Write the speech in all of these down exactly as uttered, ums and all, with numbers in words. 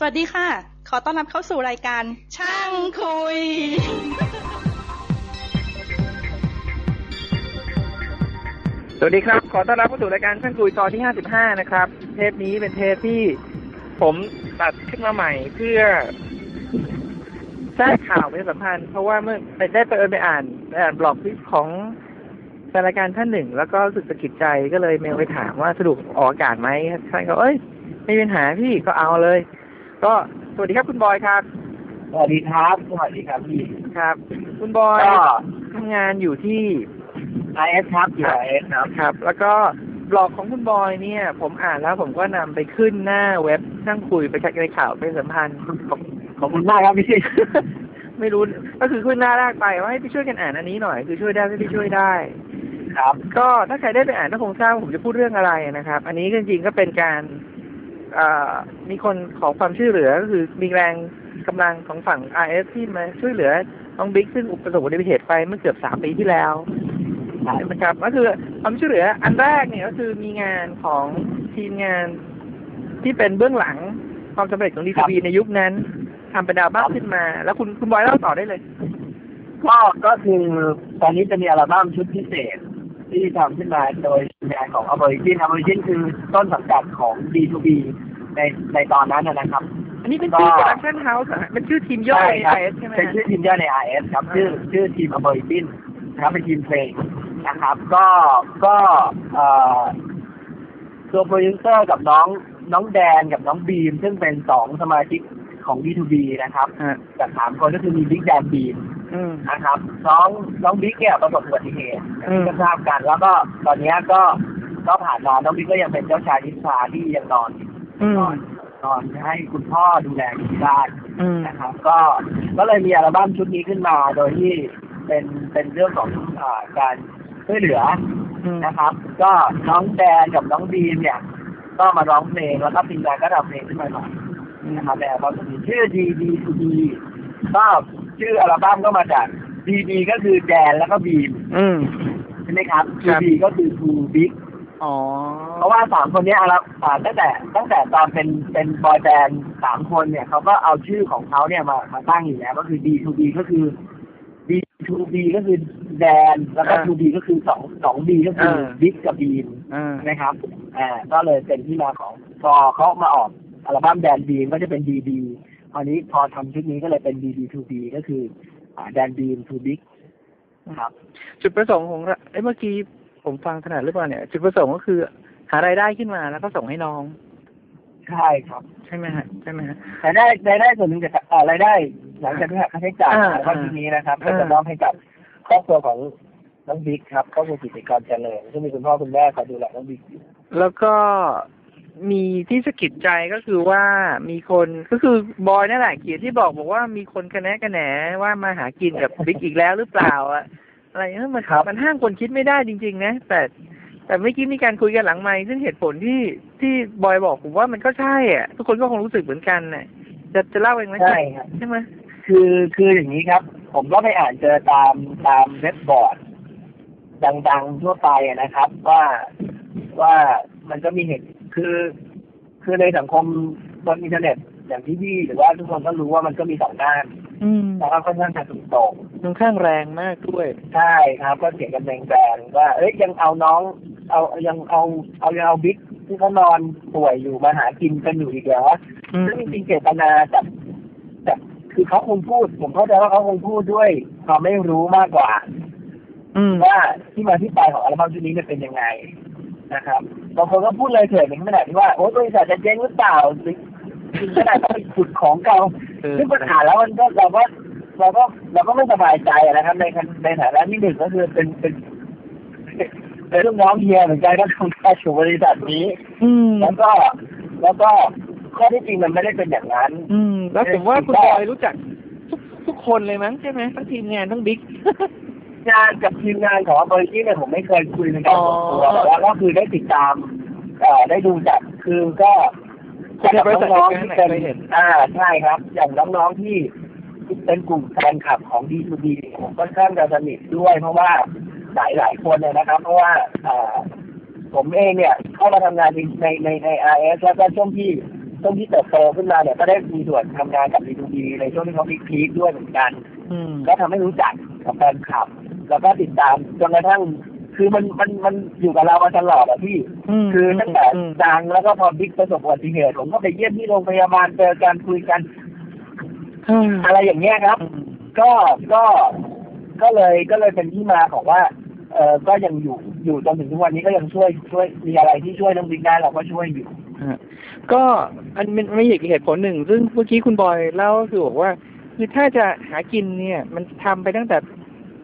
สวัสดีค่ะขอต้อนรับเข้าสู่รายการช่างคุยสวัสดีครับขอต้อนรับเข้าสู่รายการช่างคุยตอนที่ห้าสิบห้านะครับเทปนี้เป็นเทปที่ผมตัดขึ้นมาใหม่เพื่อสร้างข่าวเป็นสัมพันธ์เพราะว่าเมื่อไปได้ไปเอิญไปอ่านไปอ่านบล็อกของรายการท่านหนึ่งแล้วก็รู้สึกสะกิดใจก็เลยเมลไปถามว่าสรุปออกอากาศไหมท่านก็เอ้ยไม่มีปัญหาพี่ก็เอาเลยก็สวัสดีครับคุณบอยครับสวัสดีครับสวัสดีครับพี่ครับคุณบอยก็ทำงานอยู่ที่ ไอ เอส Hub อยู่ ไอ เอส นะครับแล้วก็บล็อกของคุณบอยเนี่ยผมอ่านแล้วผมก็นำไปขึ้นหน้าเว็บช่างคุยไปแชร์ในข่าวเป็นสัมพันธ์ขอบคุณมากครับพี่ไม่รู้ก็คือขึ้นหน้าแรกไปว่าให้พี่ช่วยกันอ่านอันนี้หน่อยคือช่วยได้พี่ช่วยได้ครับก็ถ้าใครได้ไปอ่านก็คงทราบผมจะพูดเรื่องอะไรนะครับอันนี้จริงๆก็เป็นการมีคนขอความช่วยเหลือก็คือมีแรงกำลังของฝั่ง ไอ เอส ที่มาช่วยเหลือน้องบิ๊กซึ่งประสบอุบัติเหตุไปเมื่อเกือบสามปีที่แล้วนะครับก็คือความช่วยเหลืออันแรกเนี่ยก็คือมีงานของทีมงานที่เป็นเบื้องหลังความสำเร็จของ ดี ทู บี ในยุคนั้นทำเป็นดาวบ้าขึ้นมาแล้วคุณคุณบอยเล่าต่อได้เลยก็ก็คือตอนนี้จะมีอัลบั้มชุดพิเศษที่ทำขึ้นมาโดยงานของ Origin Origin คือต้นสังกัดของ ดี ทู บี ในในตอนนั้นนะครับอันนี้เป็นชื่อ Production House เป็นชื่อทีมย่อยใน ไอ เอส ใช่ไหมเป็นชื่อทีมย่อยใน ไอ เอส ครับชื่อชื่อทีม Origin นะครับเป็นทีมเพลงนะครับก็ก็เอ่อตัวโปรดิวเซอร์กับน้องน้องแดนกับน้องบีมซึ่งเป็นสองสมาชิกของ ดี ทู บี นะครับจากสามคนก็คือมี Big Dan Beamนะครับน้องน้องบิ๊กเนี่ยประสบอุบัติเหตุก็ทราบกันแล้วก็ตอนนี้ก็ก็ผ่านมาน้องบิ๊กก็ยังเป็นเจ้าชายนิทราที่ยังนอนนอนนอนให้คุณพ่อดูแลที่บ้านนะครับก็ก็เลยมีอัลบั้มชุดนี้ขึ้นมาโดยที่เป็นเป็นเรื่องของอ่าการช่วยเหลือนะครับก็น้องแดนกับน้องบีมเนี่ยก็มาร้องเพลงแล้วก็ทีมงานก็ทำเพลงขึ้นมาหน่อยนะครับแต่เราจะมีชื่อ ดี ทู บี ก็ชื่ออัลบั้มก็มาจาก ดี บี ก็คือแดนแล้วก็บีมใช่ไหมครับ ดี บี ก็คือ Two Big อ๋อเพราะว่าสามคนนี้อัลบั้มตั้งแต่ตั้งแต่ตอนเป็นเป็นบอยแบนด์สามคนเนี่ยเขาก็เอาชื่อของเขาเนี่ยมามาตั้งอยู่แล้วก็คือ ดี ทู บี ก็คือ ดี ทู บี ก็คือแดนแล้วก็ ทู บี ก็คือสอง สอง บี ก็คือ Big กับบีมนะครับอ่าก็เลยเป็นที่มาของพอเขามาออกอัลบั้มแดนบีมก็จะเป็น ดี บีตอนนี้พอทำชุดนี้ก็เลยเป็น ดี บี ทู บี ก็คือแดนบีม ทู Big นะครับจุดประสงค์ของไอ้เมื่อกี้ผมฟังถนัดหรือเปล่าเนี่ยจุดประสงค์ก็คือหารายได้ขึ้นมาแล้วก็ส่งให้น้องใช่ครับใช่ไหมฮะใช่ไหมฮะรายได้รายได้ส่วนหนึ่งจะรายได้หลังจากที่หักค่าใช้จ่ายในวันนี้นะครับก็จะมอบให้กับครอบครัวของน้องบิ๊กครับก็คือกิจการเจริญซึ่งมีคุณพ่อคุณแม่คอยดูแลน้องบิ๊กแล้วก็มีที่สะกิดใจก็คือว่ามีคนก็คือบอยนั่นแหละเกียรติที่บอกบอกว่ามีคนกระแนะกระแหนว่ามาหากินกับบิ๊กอีกแล้วหรือเปล่าอะอะไรเออมันมันห้ามคนคิดไม่ได้จริงๆนะแต่แต่เมื่อกี้มีการคุยกันหลังไมค์ซึ่งเหตุผลที่ที่บอยบอกผมว่ามันก็ใช่อ่ะทุกคนก็คงรู้สึกเหมือนกันน่ะจะจะเล่าเองมั้ยใช่ครับใช่มั้ยคือคืออย่างนี้ครับผมก็ไปอ่านเจอตามตามเว็บบอร์ดดังๆทั่วไปนะครับว่าว่ามันก็มีเหตุคือคือในสังคมบนอินเทอร์เน็ตอย่างที่พี่หรือว่าทุกคนก็รู้ว่ามันก็มีสองด้านแล้วก็ค่อนข้างจะสูงส่งค่อนข้างแรงมากด้วยใช่ครับก็เสียกันแรงๆว่าเอ้ยยังเอาน้องเอายังเอาเอายังเอาบิ๊กที่เขานอนป่วยอยู่มาหากินกันอยู่อีกแล้วซึ่งจริงๆเจตนาจากจากคือเขาคงพูดผมเข้าใจว่าเขาคงพูดด้วยความไม่รู้มากกว่าว่าที่มาที่ไปของอัลบั้มชุดนี้เป็นยังไงนะครับบางคนก็พูดเลยเถิดในขณะที่ว่าโอ้บริษัทจะเจ๊งหรือเปล่าสิขณะที่ขุดของเก่าซึ่งปัญหาแล้วมันก็เราก็เราก็เราก็ไม่สบายใจนะครับในในฐานะที่หนึ่งก็คือเป็นเป็นเป็นลูกน้องเฮียเหมือนกันก็ทำงานอยู่บริษัทนี้แล้วก็แล้วก็ข้อที่จริงมันไม่ได้เป็นอย่างนั้นแล้วถึงว่าคุณบอยรู้จักทุกทุกคนเลยมั้งใช่ไหมทั้งทีมงานทั้งบิ๊กงานกับทีมงานของบริษัทเนี่ยผมไม่เคยคุยกันส่วนตัวแล้วก็คือได้ติดตามได้ดูจากคือก็จากน้องๆที่เป็นอ่าใช่ครับอย่างน้องๆที่เป็นกลุ่มแฟนคลับของ ดี ทู บี ผมก็ค่อนข้างจะสนิทด้วยเพราะว่าหลายๆคนเลยนะครับเพราะว่าผมเองเนี่ยเข้ามาทำงานในในใน ไอ เอส แล้วก็ช่วงที่ ช่วงที่เติบโตขึ้นมาเนี่ยก็ได้มีส่วนทำงานกับ ดี ทู บี ในช่วงที่เขาพีคๆด้วยเหมือนกันก็ทำให้รู้จักกับแฟนคลับแล้วก็ติดตามจนกระทั่งคือมันมันมันอยู่กับเรามาตลอดอ่ะพี่คือตั้งแต่ดังแล้วก็พอบิ๊กประสบอุบัติเหตุผมก็ไปเยี่ยมที่โรงพยาบาลเจอกันคุยกันอะไรอย่างเงี้ยครับก็ก็ก็เลยก็เลยเป็นที่มาของว่าเออก็ยังอยู่อยู่จนถึงทุกวันนี้ก็ยังช่วยช่วยมีอะไรที่ช่วยน้องบิ๊กได้เราก็ช่วยอยู่ก็อันมันไม่อีกเหตุผลหนึ่งซึ่งเมื่อกี้คุณบอยเล่าคือบอกว่าคือถ้าจะหากินเนี่ยมันทำไปตั้งแต่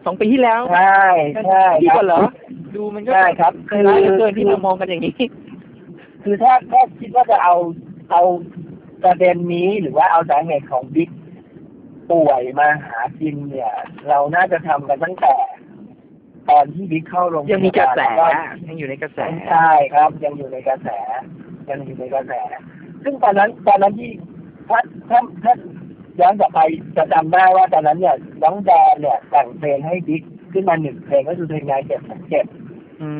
สองปีที่แล้วใช่ใช่ที่ก่อนเหรอดูมันก็ใช่ครับเคยร้ายเกินที่เรามองกันอย่างนี้คือถ้าก็คิดว่าจะเอาเอาประเด็นนี้หรือว่าเอาสาเหตุของบิ๊กป่วยมาหากินเนี่ยเราน่าจะทำกันตั้งแต่ตอนที่บิ๊กเข้าโรงพยาบาลยังมีกระแสยังอยู่ในกระแสใช่ครับยังอยู่ในกระแสยังอยู่ในกระแสซึ่งตอนนั้นตอนนั้นที่ถ้าถ้าถ้าย้อนกลับไปจะจำได้ว่าตอนนั้นเนี่ยน้องแดนเนี่ยแต่งเพลงให้บิ๊กขึ้นมาหนึ่งเพลงก็คือเพลงนายเจ็บผมเจ็บ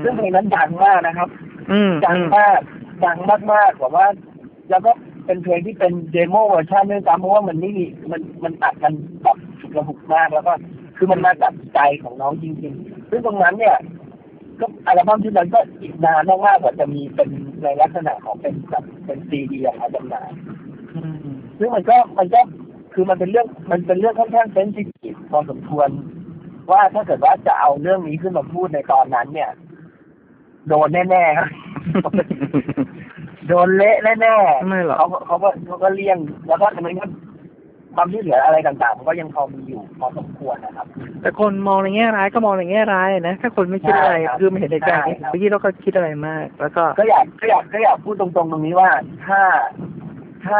ซึ่งเพลงนั้นดังมากนะครับดังมากดังมากมากแบบว่าแล้วก็เป็นเพลงที่เป็นเดโมเวอร์ชันด้วยซ้ำเพราะว่ามันไม่มีมันมันตัดกันแบบฉุกระหุกมากแล้วก็คือมันมาจากใจของน้องจริงๆซึ่งตรงนั้นเนี่ยก็อัลบั้มชุดนั้นก็อีกนานมากกว่าจะมีเป็นในลักษณะของเป็นแบบเป็นซีดีออกมาจำหน่ายซึ่งมันก็มันก็คือมันเป็นเรื่องมันเป็นเรื่องค่อนข้างเซนซิทีฟพอสมควรว่าถ้าเกิดว่าจะเอาเรื่องนี้ขึ้นมาพูดในตอนนั้นเนี่ยโดนแน่ๆครับโดนเละแน่ๆเขาเขาก็เขาก็เลี่ยงแล้วก็ทำไมครับความที่เหลืออะไรต่างๆมันก็ยังพอมีอยู่พอสมควรนะครับแต่คนมองในแง่ร้ายก็มองในแง่ร้ายนะถ้าคนไม่คิดอะไรคือไม่เห็นเหตุการณ์เมื่อกี้เราก็คิดอะไรมากแล้วก็ก็อยากก็อยากก็อยากพูดตรงๆตรงนี้ว่าถ้าถ้า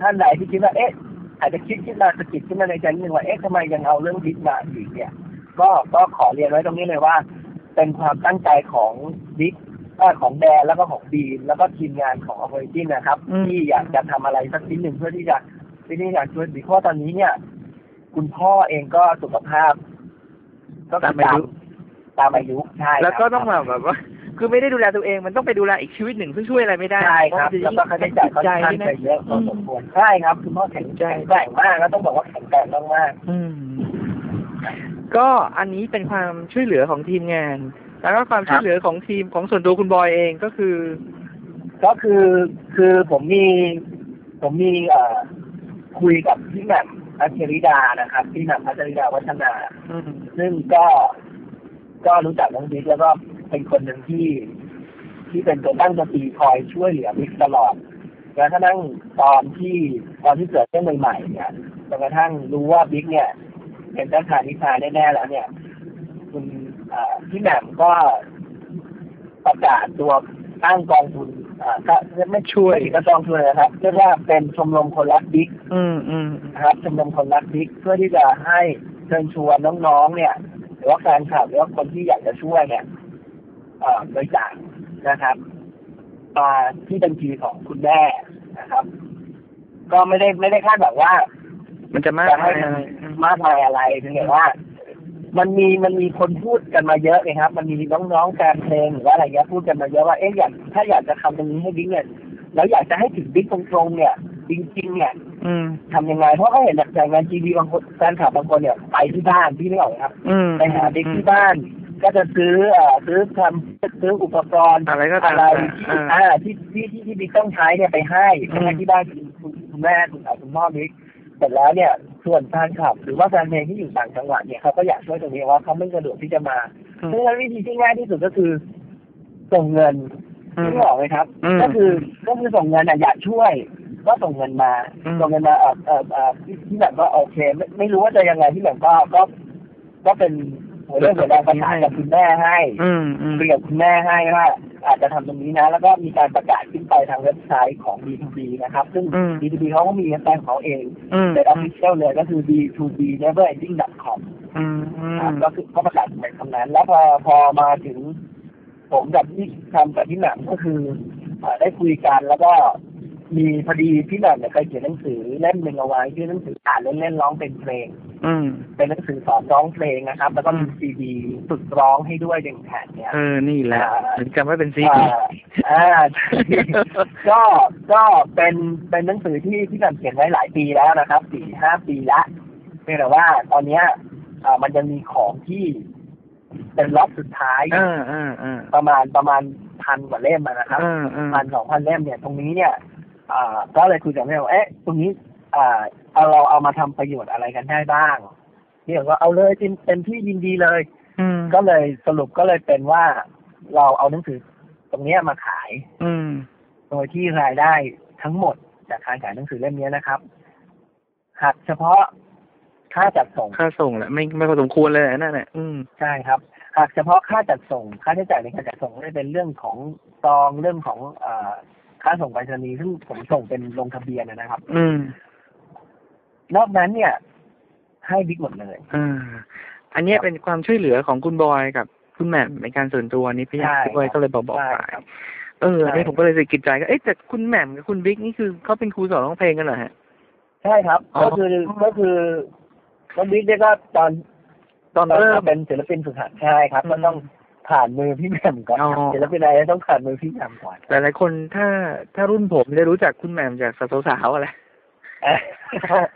ท่านไหนที่คิดว่าเอ๊ะอาจจะคิดขึ้นมาสะกิดขึ้นมาในใจนิดนึงว่าเอ๊ะทำไมยังเอาเรื่องบิ๊กมาอีกเนี่ยก็ก็ขอเรียนไว้ตรงนี้เลยว่าเป็นความตั้งใจของบิ๊กของแดนแล้วก็ของบีมแล้วก็ทีมงานของออเปอเรชั่นนะครับที่อยากจะทำอะไรสักนิดนึงเพื่อที่จะเพื่อที่อยากช่วยบิ๊กเพราะตอนนี้เนี่ยคุณพ่อเองก็สุขภาพก็ตามอายุตามอายุใช่แล้วก็ต้องมาแบบว่าคือไม่ได้ดูแลตัวเองมันต้องไปดูแลอีกชีวิตหนึ่งซึ่งช่วยอะไรไม่ได้ใช่ครับแล้วก็ค่าใช้จ่ายค่อนข้างจะเยอะพอสมควรใช่ครับคุณพ่อแข็งแกร่งมากแล้วต้องบอกว่าแข็งแกร่งมากๆก็อันนี้เป็นความช่วยเหลือของทีมงานแล้วก็ความช่วยเหลือของทีมของส่วนตัวคุณบอยเองก็คือก็คือคือผมมีผมมีเอ่อคุยกับพี่แหม่มพัชริดานะครับพี่แหม่มพัชริดาวัฒนาซึ่งก็ก็รู้จักน้องบิ๊กแล้วก็เป็นคนหนึ่งที่ที่เป็นตัวตั้งตัวตีคอยช่วยเหลือบิ๊กตลอดกระทั่งตอนที่ตอนที่เกิดเรื่องใหม่ๆเนี่ยจนกระทั่งรู้ว่าบิ๊กเนี่ยเป็นนักข่าวนิทานแน่ๆแล้วเนี่ยคุณพี่แหม่มก็ประกาศตัวตั้งกองทุนก็ไม่ช่วยก็กองทุนนะครับเรียกว่าเป็นชมรมคนรักบิ๊กนะครับชมรมคนรักบิ๊กเพื่อที่จะให้เชิญชวนน้องๆเนี่ยหรือว่าแฟนคลับหรือว่าคนที่อยากจะช่วยเนี่ยโดยจากนะครับมาที่บัญชีของคุณแม่นะครับก็ไม่ได้ไม่ได้คาดหวังว่ามันจะมากมากมายอะไรถึงแต่ว่ามันมีมันมีคนพูดกันมาเยอะเลยครับมันมีน้องๆแฟนเพลงหรือว่าอะไรเงี้ยพูดกันมาเยอะว่าเอ๊ะอยากถ้าอยากจะทำตรงนี้ให้บิ๊กเนี่ยแล้วอยากจะให้ถึงบิ๊กตรงๆเนี่ยจริงๆเนี่ยทำยังไงเพราะเขาเห็นจากงานจีบีบางคนแฟนคลับบางคนเนี่ยไปที่บ้านพี่ไม่ออกครับไปหาบิ๊กที่บ้านก็จะซื้อซื้อทำซื้ออุปกรณ์อะไรก็อะไรที่ที่ที่บิ๊กต้องใช้เนี่ยไปให้ให้ที่บ้านคุณแม่คุณอาคุณพ่อบิ๊กเสร็จแล้วเนี่ยส่วนแฟนคลับหรือว่าแฟนเพลงที่อยู่ต่างจังหวัดเนี่ยเขาก็อยากช่วยตรงนี้ว่าเขาไม่สะดวกที่จะมาเพราะฉะนั้นวิธีที่ง่ายที่สุดก็คือส่งเงินที่บอกเลยครับก็คือก็คือส่งเงินอยากช่วยก็ส่งเงินมาส่งเงินมาที่แบบว่าโอเคไม่ไม่รู้ว่าจะยังไงที่แบบก็ก็ก็เป็นเรื่องของการประสานกับคุณแม่ให้เรียกคุณแม่ให้ว่าอาจจะทำตรงนี้นะแล้วก็มีการประกาศขึ้นไปทางเว็บไซต์ของ ดี ทู บี นะครับซึ่ง ดี ทู บี เขาก็มีแปลงของเขาเองเป็น official เลยก็คือ ดี ทู บี เนเวอร์ เอนดิ้ง ดอท คอม ก็คือเขาประกาศในคำนั้นแล้วพอพอมาถึงผมกับที่ทำกับพี่หนังก็คือได้คุยกันแล้วก็มีพอดีพี่หนังเนี่ยเคยเขียนหนังสือเล่มหนึ่งเอาไว้ชื่อหนังสืออ่านเล่นๆร้องเป็นเพลง เป็นหนังสือสอนร้องเพลงนะครับแล้วก็มีซีดีฝึกร้องให้ด้วยหนึ่งแผ่นเนี่ยเออนี่แหละถึงจำไว้เป็นซีดีอ่าก็ก็เป็นเป็นหนังสือที่พี่นันเขียนไว้หลายปีแล้วนะครับสี่ห้าปีละเพียงแต่ว่าตอนนี้มันจะมีของที่เป็นล็อตสุดท้ายประมาณประมาณพันกว่าเล่มนะครับพันสองพันเล่มเนี่ยตรงนี้เนี่ยก็เลยคุยกับแม่ว่าเอ๊ะตรงนี้เอาเราเอามาทำประโยชน์อะไรกันได้บ้างพี่บอกว่าเอาเลยเต็มที่ยินดีเลยก็เลยสรุปก็เลยเป็นว่าเราเอาหนังสือตรงนี้มาขายโดยที่รายได้ทั้งหมดจากการขายหนังสือเล่มนี้นะครับหักเฉพาะค่าจัดส่งค่าส่งแหละไม่ไม่พอสมควรเลยนั่นแหละใช่ครับหักเฉพาะค่าจัดส่งค่าใช้จ่ายในการจัดส่งได้เป็นเรื่องของซองเรื่องของค่าส่งไปรษณีย์ซึ่งผมส่งเป็นลงทะเบียนนะครับนอกนั้นเนี่ยให้บิ๊กหมดเลยอ่าอันนี้เป็นความช่วยเหลือของคุณบอยกับคุณแหม่มในการส่วนตัวนี้พี่บอยก็เลยบอกบอกไปเอออันนี้ผมก็เลยกิจใจก็เอ๊ะแต่คุณแหม่มกับคุณบิ๊กนี่คือเขาเป็นครูสอนร้องเพลงกันเหรอฮะใช่ครับก็คือก็คือแล้วบิ๊กเนี่ยก็ตอนตอนเราเป็นศิลปินฝึกหัดใช่ครับก็ต้องผ่านมือพี่แหม่มก่อนศิลปินอะไรต้องผ่านมือพี่แหม่มก่อนหลายๆคนถ้าถ้ารุ่นผมได้รู้จักคุณแหม่มจากสาวๆอะไร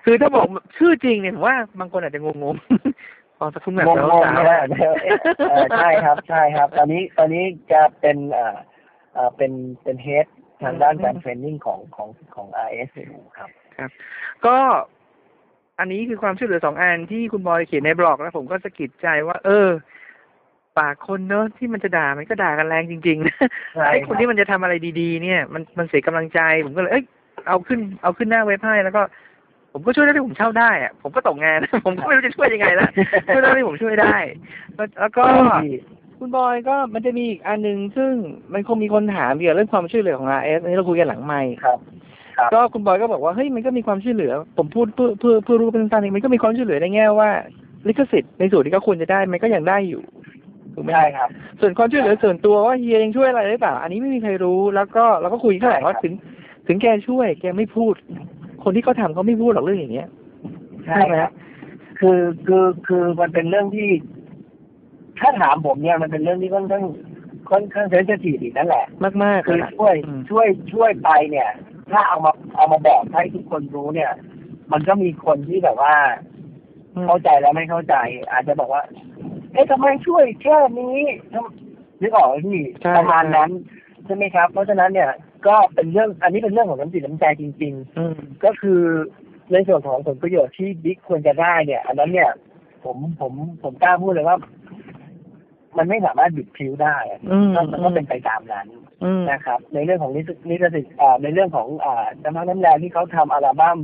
คือถ้าบอกชื่อจริงเนี่ยผมว่าบางคนอาจจะงงงพอสักคุณแหม่มแล้วใช่ครับใช่ครับตอนนี้ตอนนี้จะเป็นเอ่อเอ่อเป็นเป็นเฮดทางด้านการเทรนนิ่งของของของ อาร์ เอส ครับครับก็อันนี้คือความช่วยเหลือสองอันที่คุณบอยเขียนในบล็อกแล้วผมก็สะกิดใจว่าเออปากคนเนอะที่มันจะด่ามันก็ด่ากันแรงจริงๆไอ้คนที่มันจะทำอะไรดีๆเนี่ยมันมันเสียกำลังใจผมก็เลยเอ้ยเอาขึ้นเอาขึ้นหน้าเว็บให้แล้วก็ผมก็ช่วยได้ที่ผมเช่าได้อะผมก็ตกงานผมก็ไม่รู้จะช่วยยังไงละช่วยได้ที่ผมช่วยได้แล้วก็คุณบอยก็มันจะมีอีกอันนึงซึ่งมันคงมีคนถามเกี่ยวกับเรื่องความช่วยเหลือของ อาร์ เอส นี่เราคุยกันหลังไมค์ครับก็คุณบอยก็บอกว่าเฮ้ยมันก็มีความช่วยเหลือผมพูดเพื่อเพื่อเพื่อรู้เป็นสั้นๆมันก็มีความช่วยเหลือในแง่ว่าลิขสิทธิ์ในส่วนที่เขาควรจะได้มันก็ยังได้อยู่ถูกไหมครับส่วนความช่วยเหลือส่วนตัวว่าเฮียยังช่วยอะไรหรือเปล่าอันนี้ไม่มีใครรู้แล้วก็เราก็คุยกันหลังว่าถึงถึงแกช่วยแกไม่พูดคนที่เขาทำเขาไม่พูดหรอกเรื่องอย่างเงี้ยใช่ไหมคือคือคือมันเป็นเรื่องที่ถ้าถามผมเนี่ยมันเป็นเรื่องที่ค่อนข้างค่อนข้างเซนซิทีฟอีกนั่นแหละมากมากคือช่วยช่วยช่วยไปเนี่ยถ้าเอามาเอามาบอกให้ทุกคนรู้เนี่ยมันก็มีคนที่แบบว่าเข้าใจแล้วไม่เข้าใจอาจจะบอกว่าเอ๊ะทำไมช่วยแค่นี้นึกออกไหมพี่ประมาณนั้นใช่ไหมครับเพราะฉะนั้นเนี่ยก็เป็นเรื่องอันนี้เป็นเรื่องของน้ำจิตน้ำใจจริงๆก็คือในส่วนของผลประโยชน์ที่บิ๊กควรจะได้เนี่ยอันนั้นเนี่ยผมผมผมกล้าพูดเลยว่ามันไม่สามารถบิดผิวได้มันก็เป็นไปตามนั้นนะครับในเรื่องของนิสสิตในเรื่องของน้ำมันน้ำแรงที่เขาทำอัลบั้ม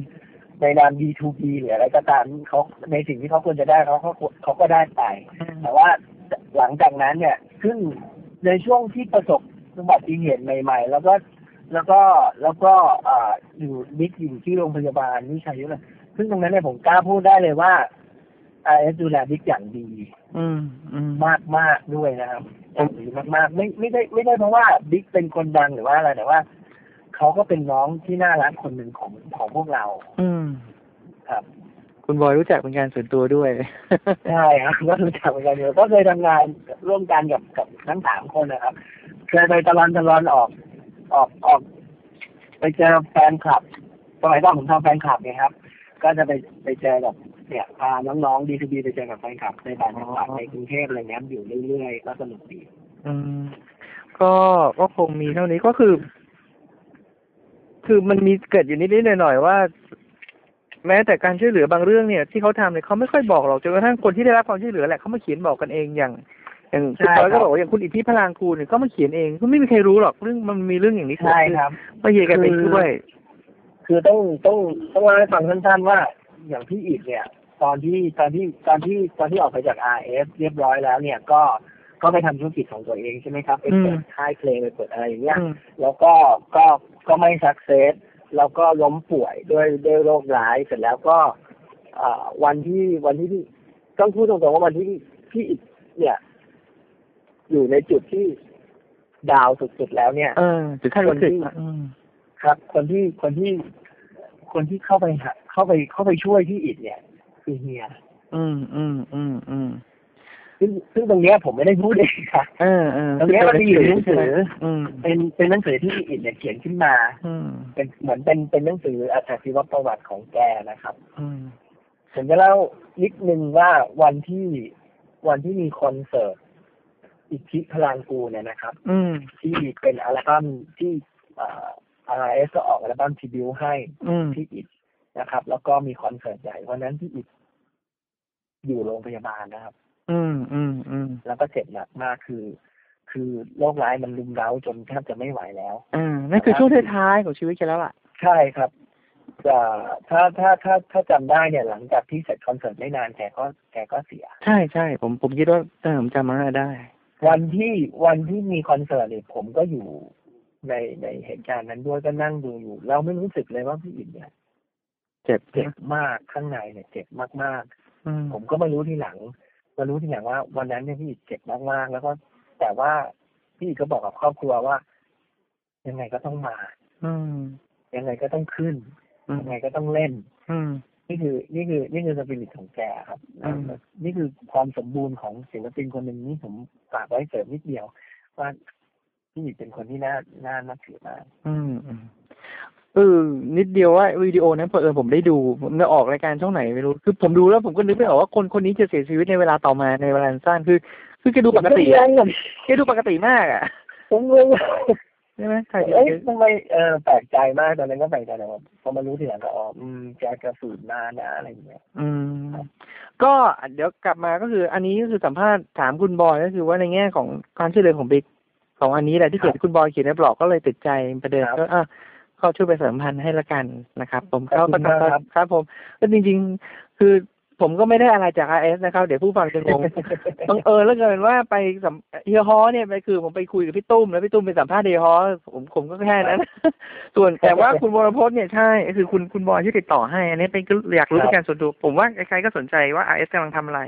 ในนาม ดี ทู บี หรืออะไรก็ตามเขาในสิ่งที่เขาควรจะได้เขาเขาเขาก็ได้ไปแต่ว่าหลังจากนั้นเนี่ยซึ่งในช่วงที่ประสบอุบัติเหตุใหม่ๆแล้วก็แล้วก็แล้วก็อยู่บิ๊กอยู่ที่โรงพยาบาลวิชัยยุทธซึ่งตรงนั้นเนี่ยผมกล้าพูดได้เลยว่าไอ เอส ดูแลบิ๊กอย่างดีมากมากด้วยนะครับดีมากมากไม่ไม่ได้ไม่ได้เพราะว่าบิ๊กเป็นคนดังหรือว่าอะไรแต่ว่าเขาก็เป็นน้องที่น่ารักคนหนึ่งของของพวกเราครับคุณบอยรู้จักเป็นการส่วนตัวด้วยใช่ครับก็รู้จักเป็นการส่วนตัวก็เคยทำงานร่วมกันกับกับทั้งสามคนนะครับเคยไปตะลอนตะลอนออกออกออกไปเจอแฟนคลับสมัยก่อนผมทำแฟนคลับไงครับก็จะไปไปเจอแบบเนี่ยพาน้องๆ ดี ทู บี ไปเจอกับแฟนคลับในต่างจังหวัดในกรุงเทพอะไรเงี้ยอยู่เรื่อยๆก็สนุกดีอืมก็ก็คงมีเท่านี้ก็คือคือมันมีเกิดอยู่นิดๆหน่อยๆว่าแม้แต่การช่วยเหลือบางเรื่องเนี่ยที่เขาทำเนี่ยเขาไม่ค่อยบอกหรอกจนกระทั่งคนที่ได้รับความช่วยเหลือแหละเขามาเขียนบอกกันเองอย่างอย่างคุณบอยก็บอกว่าอย่างคุณอิทธิพลังกูเนี่ยก็มาเขียนเองก็ไม่มีใครรู้หรอกเรื่องมันมีเรื่องอย่างนี้เกิดขึ้นมาเยอะกันไปด้วยคือต้องต้องต้องเล่าให้ฟังสั้นๆว่าอย่างพี่อิทเนี่ยตอนที่ตอนที่ตอนที่ตอนที่ออกไปจาก อาร์ เอส เรียบร้อยแล้วเนี่ยก็ก็ไปทำธุรกิจของตัวเองใช่ไหมครับไปเปิดค่ายเพลงไปเปิดอะไรอย่างเงี้ยแล้วก็ก็ก็ไม่สักเซสแล้วก็ล้มป่วยด้วยด้วยโรคร้ายเสร็จแล้วก็วันที่วันที่ต้องพูดตรงๆว่าวันที่พี่อิทเนี่ยอยู่ในจุดที่ดาวสุดๆแล้วเนี่ยคนที่ครับคนที่คนที่คนที่เข้าไปเข้าไปเข้าไปช่วยพี่อิทเนี่ยคือเฮีย อืมอืมอืมอืมซึ่งซึ่งตรงนี้ผมไม่ได้พูดเองค่ะตรงนี้มันมีอยู่ในหนังสือเป็นเป็นหนังสือที่อิดเนี่ยเขียนขึ้นมาเป็นเหมือนเป็นเป็นหนังสืออาจารย์ศิวประวัติของแกนะครับผมจะเล่านิดนึงว่าวันที่วันที่มีคอนเสิร์ตอิทธิพลังกูเนี่ยนะครับที่เป็นอัลบั้มที่อาร์ เอส ออกอัลบั้มทริบิวต์ให้ที่อิดนะครับแล้วก็มีคอนเสิร์ตใหญ่วันนั้นที่อิดอยู่โรงพยาบาลนะครับอืมอืมอืมแล้วก็เจ็บหนักมากคือคือโรคร้ายมันรุมเร้าจนแทบจะไม่ไหวแล้วอืมนั่นคือช่วงท้ายๆของชีวิตแกแล้วล่ะใช่ครับถ้าถ้าถ้าถ้าจำได้เนี่ยหลังจากที่เสร็จคอนเสิร์ตไม่นานแกก็แกก็เสียใช่ใช่ผมผมคิดว่าเออผมจำมันได้วันที่วันที่มีคอนเสิร์ตเนี่ยผมก็อยู่ในในเหตุการณ์นั้นด้วยก็นั่งดูอยู่เราไม่รู้สึกเลยว่าพี่อินเนี่ยเจ็บเจ็บมากข้างในเนี่ยเจ็บมากมากผมก็มารู้ทีหลังมารู้ทีหลังว่าวันนั้นเนี่ยพี่อินเจ็บมากมากแล้วก็แต่ว่าพี่อินก็บอกกับครอบครัวว่ายังไงก็ต้องมายังไงก็ต้องขึ้นยังไงก็ต้องเล่นนี่คือนี่คือนี่คือสปิริตของแกครับนี่คือความสมบูรณ์ของศิลปินคนหนึ่งนี่ผมฝากไว้เสริมนิดเดียวว่าพี่เป็นคนที่น่าน่านับถือมากอืมเออนิดเดียวว่าวิดีโอนั้นเผอิญผมได้ดูผมได้ออกรายการช่องไหนไม่รู้คือผมดูแล้วผมก็นึกไม่ออกว่าคนคนนี้จะเสียชีวิตในเวลาต่อมาในเวลาสั้นคือคือแกดูปกติแกดูปกติมากอ่ะผมงงใช่ไหมใครเอ๊ะทำไมเออแปลกใจมากตอนนั้นก็แปลกใจแต่ว่าพอมารู้ทีหลังก็อ๋อแกกระสุนมานะอะไรอย่างเงี้ยอืมก็เดี๋ยวกลับมาก็คืออันนี้ก็คือสัมภาษณ์ถามคุณบอยก็คือว่าในแง่ของการช่วยเหลือของบิ๊กของอันนี้แหละที่เกิดคุณบอยเขียนในบล็อกก็เลยติดใจประเด็นก็อ่ะเขาช่วยไปสัมพันธ์ให้ละกันนะครับผมเขาก็ครับครับผมก็จริงๆคือผมก็ไม่ได้อะไรจาก ไอ เอส นะครับเดี๋ยวผู้ฟังจะงงบังเอิญแล้วเกินว่าไปเฮียฮอเนี่ยไปคือผมไปคุยกับพี่ตุ้มแล้วพี่ตุ้มไปสัมภาษณ์เฮียฮอผมผมก็แค่นั้นส่วนแต่ว่าคุณวรพจน์เนี่ยใช่คือคุณคุณบอยที่ติดต่อให้อันนี้เป็นอยากรู้เป็นการส่วนตัวผมว่าใครๆก็สนใจว่า ไอ เอส กำลังทำอะไร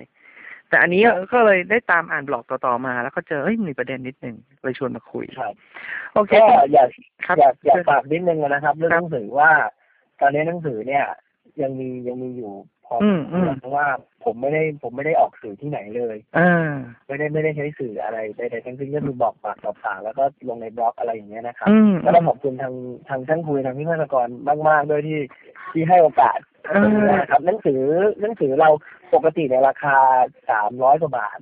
แต่อันนี้ก็เลยได้ตามอ่านบล็อกต่อๆมาแล้วก็เจอเฮ้ยมีประเด็นนิดนึงเลยชวนมาคุยโอเคอยากอยากอยากฝากนิดนึงนะครับเรื่องหนังสือว่าตอนนี้หนังสือเนี่ยยังมียังมีอยู่เพราะว่าผมไม่ได้ผมไม่ได้ออกสื่อที่ไหนเลยไม่ได้ไม่ได้ใช้สื่ออะไรใดๆทั้งสิ้นก็คือบอกปากต่อปากแล้วก็ลงในบล็อกอะไรอย่างเงี้ยนะครับก็ต้องขอบคุณทางทางช่างคุยทางพี่นักกรมากๆด้วยที่ที่ให้โอกาสนะครับหนังสือหนังสือเราปกติในราคาสามร้อยกว่าบาท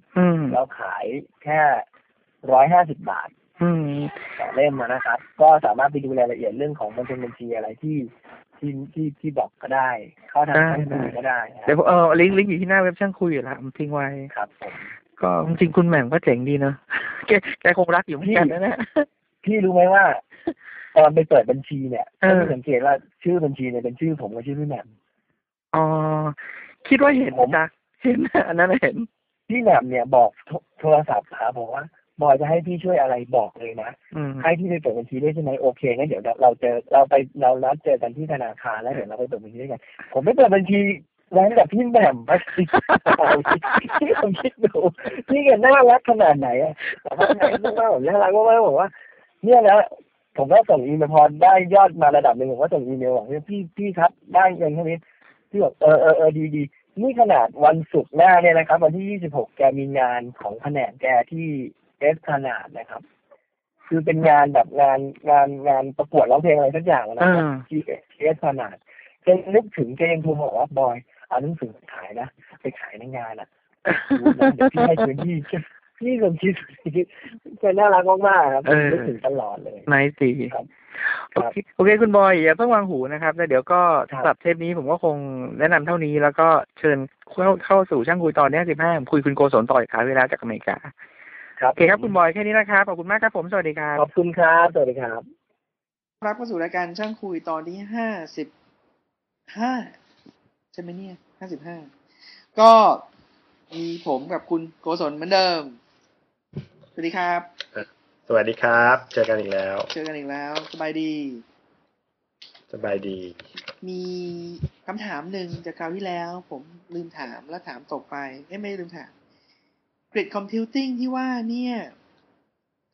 เราขายแค่ร้อยห้าสิบบาทต่อเล่มนะครับก็สามารถไปดูรายละเอียดเรื่องของบัญชีบัญชีอะไรที่ที่ที่ที่บอกก็ได้เข้าทางช่างคุยก็ได้เดี๋ยวเออลิงก์ลิงก์อยู่ที่หน้าเว็บช่างคุยอยู่แล้วผมทิ้งไว้ครับก็จริงคุณแหม่มก็เจ๋งดีเนาะแกแกคงรักอยู่เหมือนกันนะเนี่ยพี่รู้ไหมว่าตอนไปเปิดบัญชีเนี่ยพี่สังเกตว่าชื่อบัญชีเนี่ยเป็นชื่อผมกับชื่อพี่แหม่มอ๋อคิดว่าเห็นนะเห็นอันนั้นเห็นพี่แหม่มเนี่ยบอกโทรศัพท์หาบอกว่าบอยจะให้พี่ช่วยอะไรบอกเลยนะให้พี่ไปเปิดบัญชีได้ใช่ไหมโอเคงั้นเดี๋ยวเราเจอเราไปเรานัดเจอกันที่ธนาคารแล้วเดี๋ยวเราไปเปิดบัญชีด้วยกันผมไม่เปิดบัญชีร้านแบบพี่แหม่มไปที่ผมคิดดูพี่แกน่ารักขนาดไหนอ่ะแต่ว่าไหนไม่ว่าผมน่ารักว่าว่าบอกว่าเนี่ยนะผมก็ส่งอีเมลพอได้ยอดมาระดับหนึ่งผมก็ส่งอีเมลบอกว่าพี่พี่ครับได้เงินเท่านี้พี่บอกเออเออเออดีดีนี่ขนาดวันศุกร์หน้าเนี่ยนะครับวันที่ยี่สิบหกแกมีงานของแผนกแกที่เอสขนาดนะครับคือเป็นงานแบบงานงานงานประกวดร้องเพลงอะไรสักอย่างนะครับที่เอสขนาดแกนึกถึงแกยังโทรบอกว่าบอยเอาหนังสือไปขายนะไปขายในงานอ่ะเดี๋ยวพี่ให้พื้นที่พี่สมคิดแกน่ารักมากๆครับนึกถึงตลอดเลยนายสีโอเคโอเคคุณบอยอย่าเพิ่งวางหูนะครับแล้วเดี๋ยวก็สำหรับเทปนี้ผมก็คงแนะนำเท่านี้แล้วก็เชิญเข้าเข้าสู่ช่างคุยตอนนี้สิบห้าคุยคุณโกศลต่ออีกครับเวลาจากอเมริกาครับโอเคครับคุณบอยแค่นี้นะครับขอบคุณมากครับผมสวัสดีครับขอบคุณครับสวัสดีครับรับเข้าสู่รายการช่างคุยตอนที่ห้าสิบห้าใช่ไหมเนี่ยห้าสิบห้าก็มีผมกับคุณโกศลเหมือนเดิมสวัสดีครับสวัสดีครับเจอกันอีกแล้วเจอกันอีกแล้วสบายดีสบายดีมีคำถามหนึ่งจากคราวที่แล้วผมลืมถามแล้วถามตกไปเอ้ยไม่ลืมถาม Grid Computing ที่ว่าเนี่ย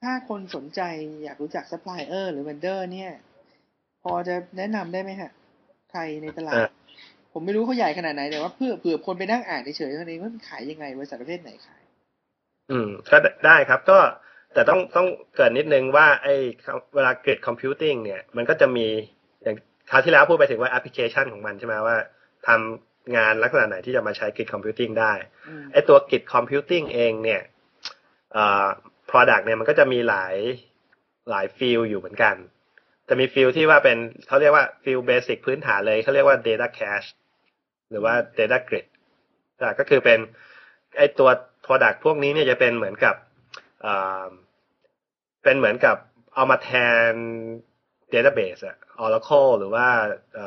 ถ้าคนสนใจอยากรู้จัก Supplier หรือ Vendor เนี่ยพอจะแนะนำได้ไหมฮะใครในตลาด ผมไม่รู้เขาใหญ่ขนาดไหนแต่ว่าเพื่อเผื่อคนไปนั่งอ่านเฉยๆเท่านี้มันขายยังไงบริษัทประเภทไหนขายอืมก็ได้ครับก็แต่ต้องต้องเกิดนิดนึงว่าไอ้เวลาเกิด computing เนี่ยมันก็จะมีอย่างคราวที่แล้วพูดไปถึงว่า application ของมันใช่ไหมว่าทำงานลักษณะไหนที่จะมาใช้ Grid Computing ได้ไอ้ตัว Grid Computing เองเนี่ยเอ่อ product เนี่ยมันก็จะมีหลายหลายฟิลอยู่เหมือนกันจะมีฟิลที่ว่าเป็นเขาเรียกว่าฟิลเบสิกพื้นฐานเลยเขาเรียกว่า Data Cache หรือว่า Data Grid ก็คือเป็นไอ้ตัว product พวกนี้เนี่ยจะเป็นเหมือนกับเอ่อเป็นเหมือนกับเอามาแทน database อ่ะ Oracle หรือว่า เอ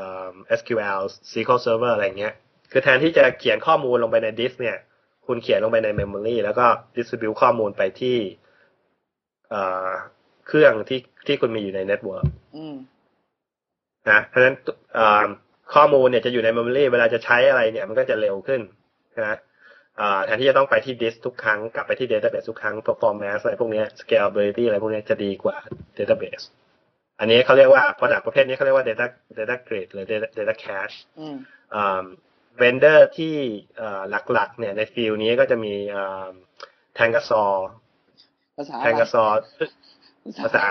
ส คิว แอล เอส คิว แอล Server อะไรเงี้ยคือแทนที่จะเขียนข้อมูลลงไปในดิสก์เนี่ยคุณเขียนลงไปใน memory แล้วก็ distribute ข้อมูลไปที่เอ่อเครื่องที่ที่คุณมีอยู่ใน network อืมนะเพราะฉะนั้นเอ่อข้อมูลเนี่ยจะอยู่ใน memory เวลาจะใช้อะไรเนี่ยมันก็จะเร็วขึ้นนะแทนที่จะต้องไปที่ disk ทุกครั้งกลับไปที่ database ทุกครั้ง performance อะไรพวกนี้ scalability อะไรพวกนี้จะดีกว่า database อันนี้เขาเรียกว่า product ประเภทนี้เขาเรียกว่า data data grid หรือ data, data cache อืม vendor ที่หลักๆเนี่ยในฟิลนี้ก็จะมี Tangosol ภาษา Tangosol ภาษา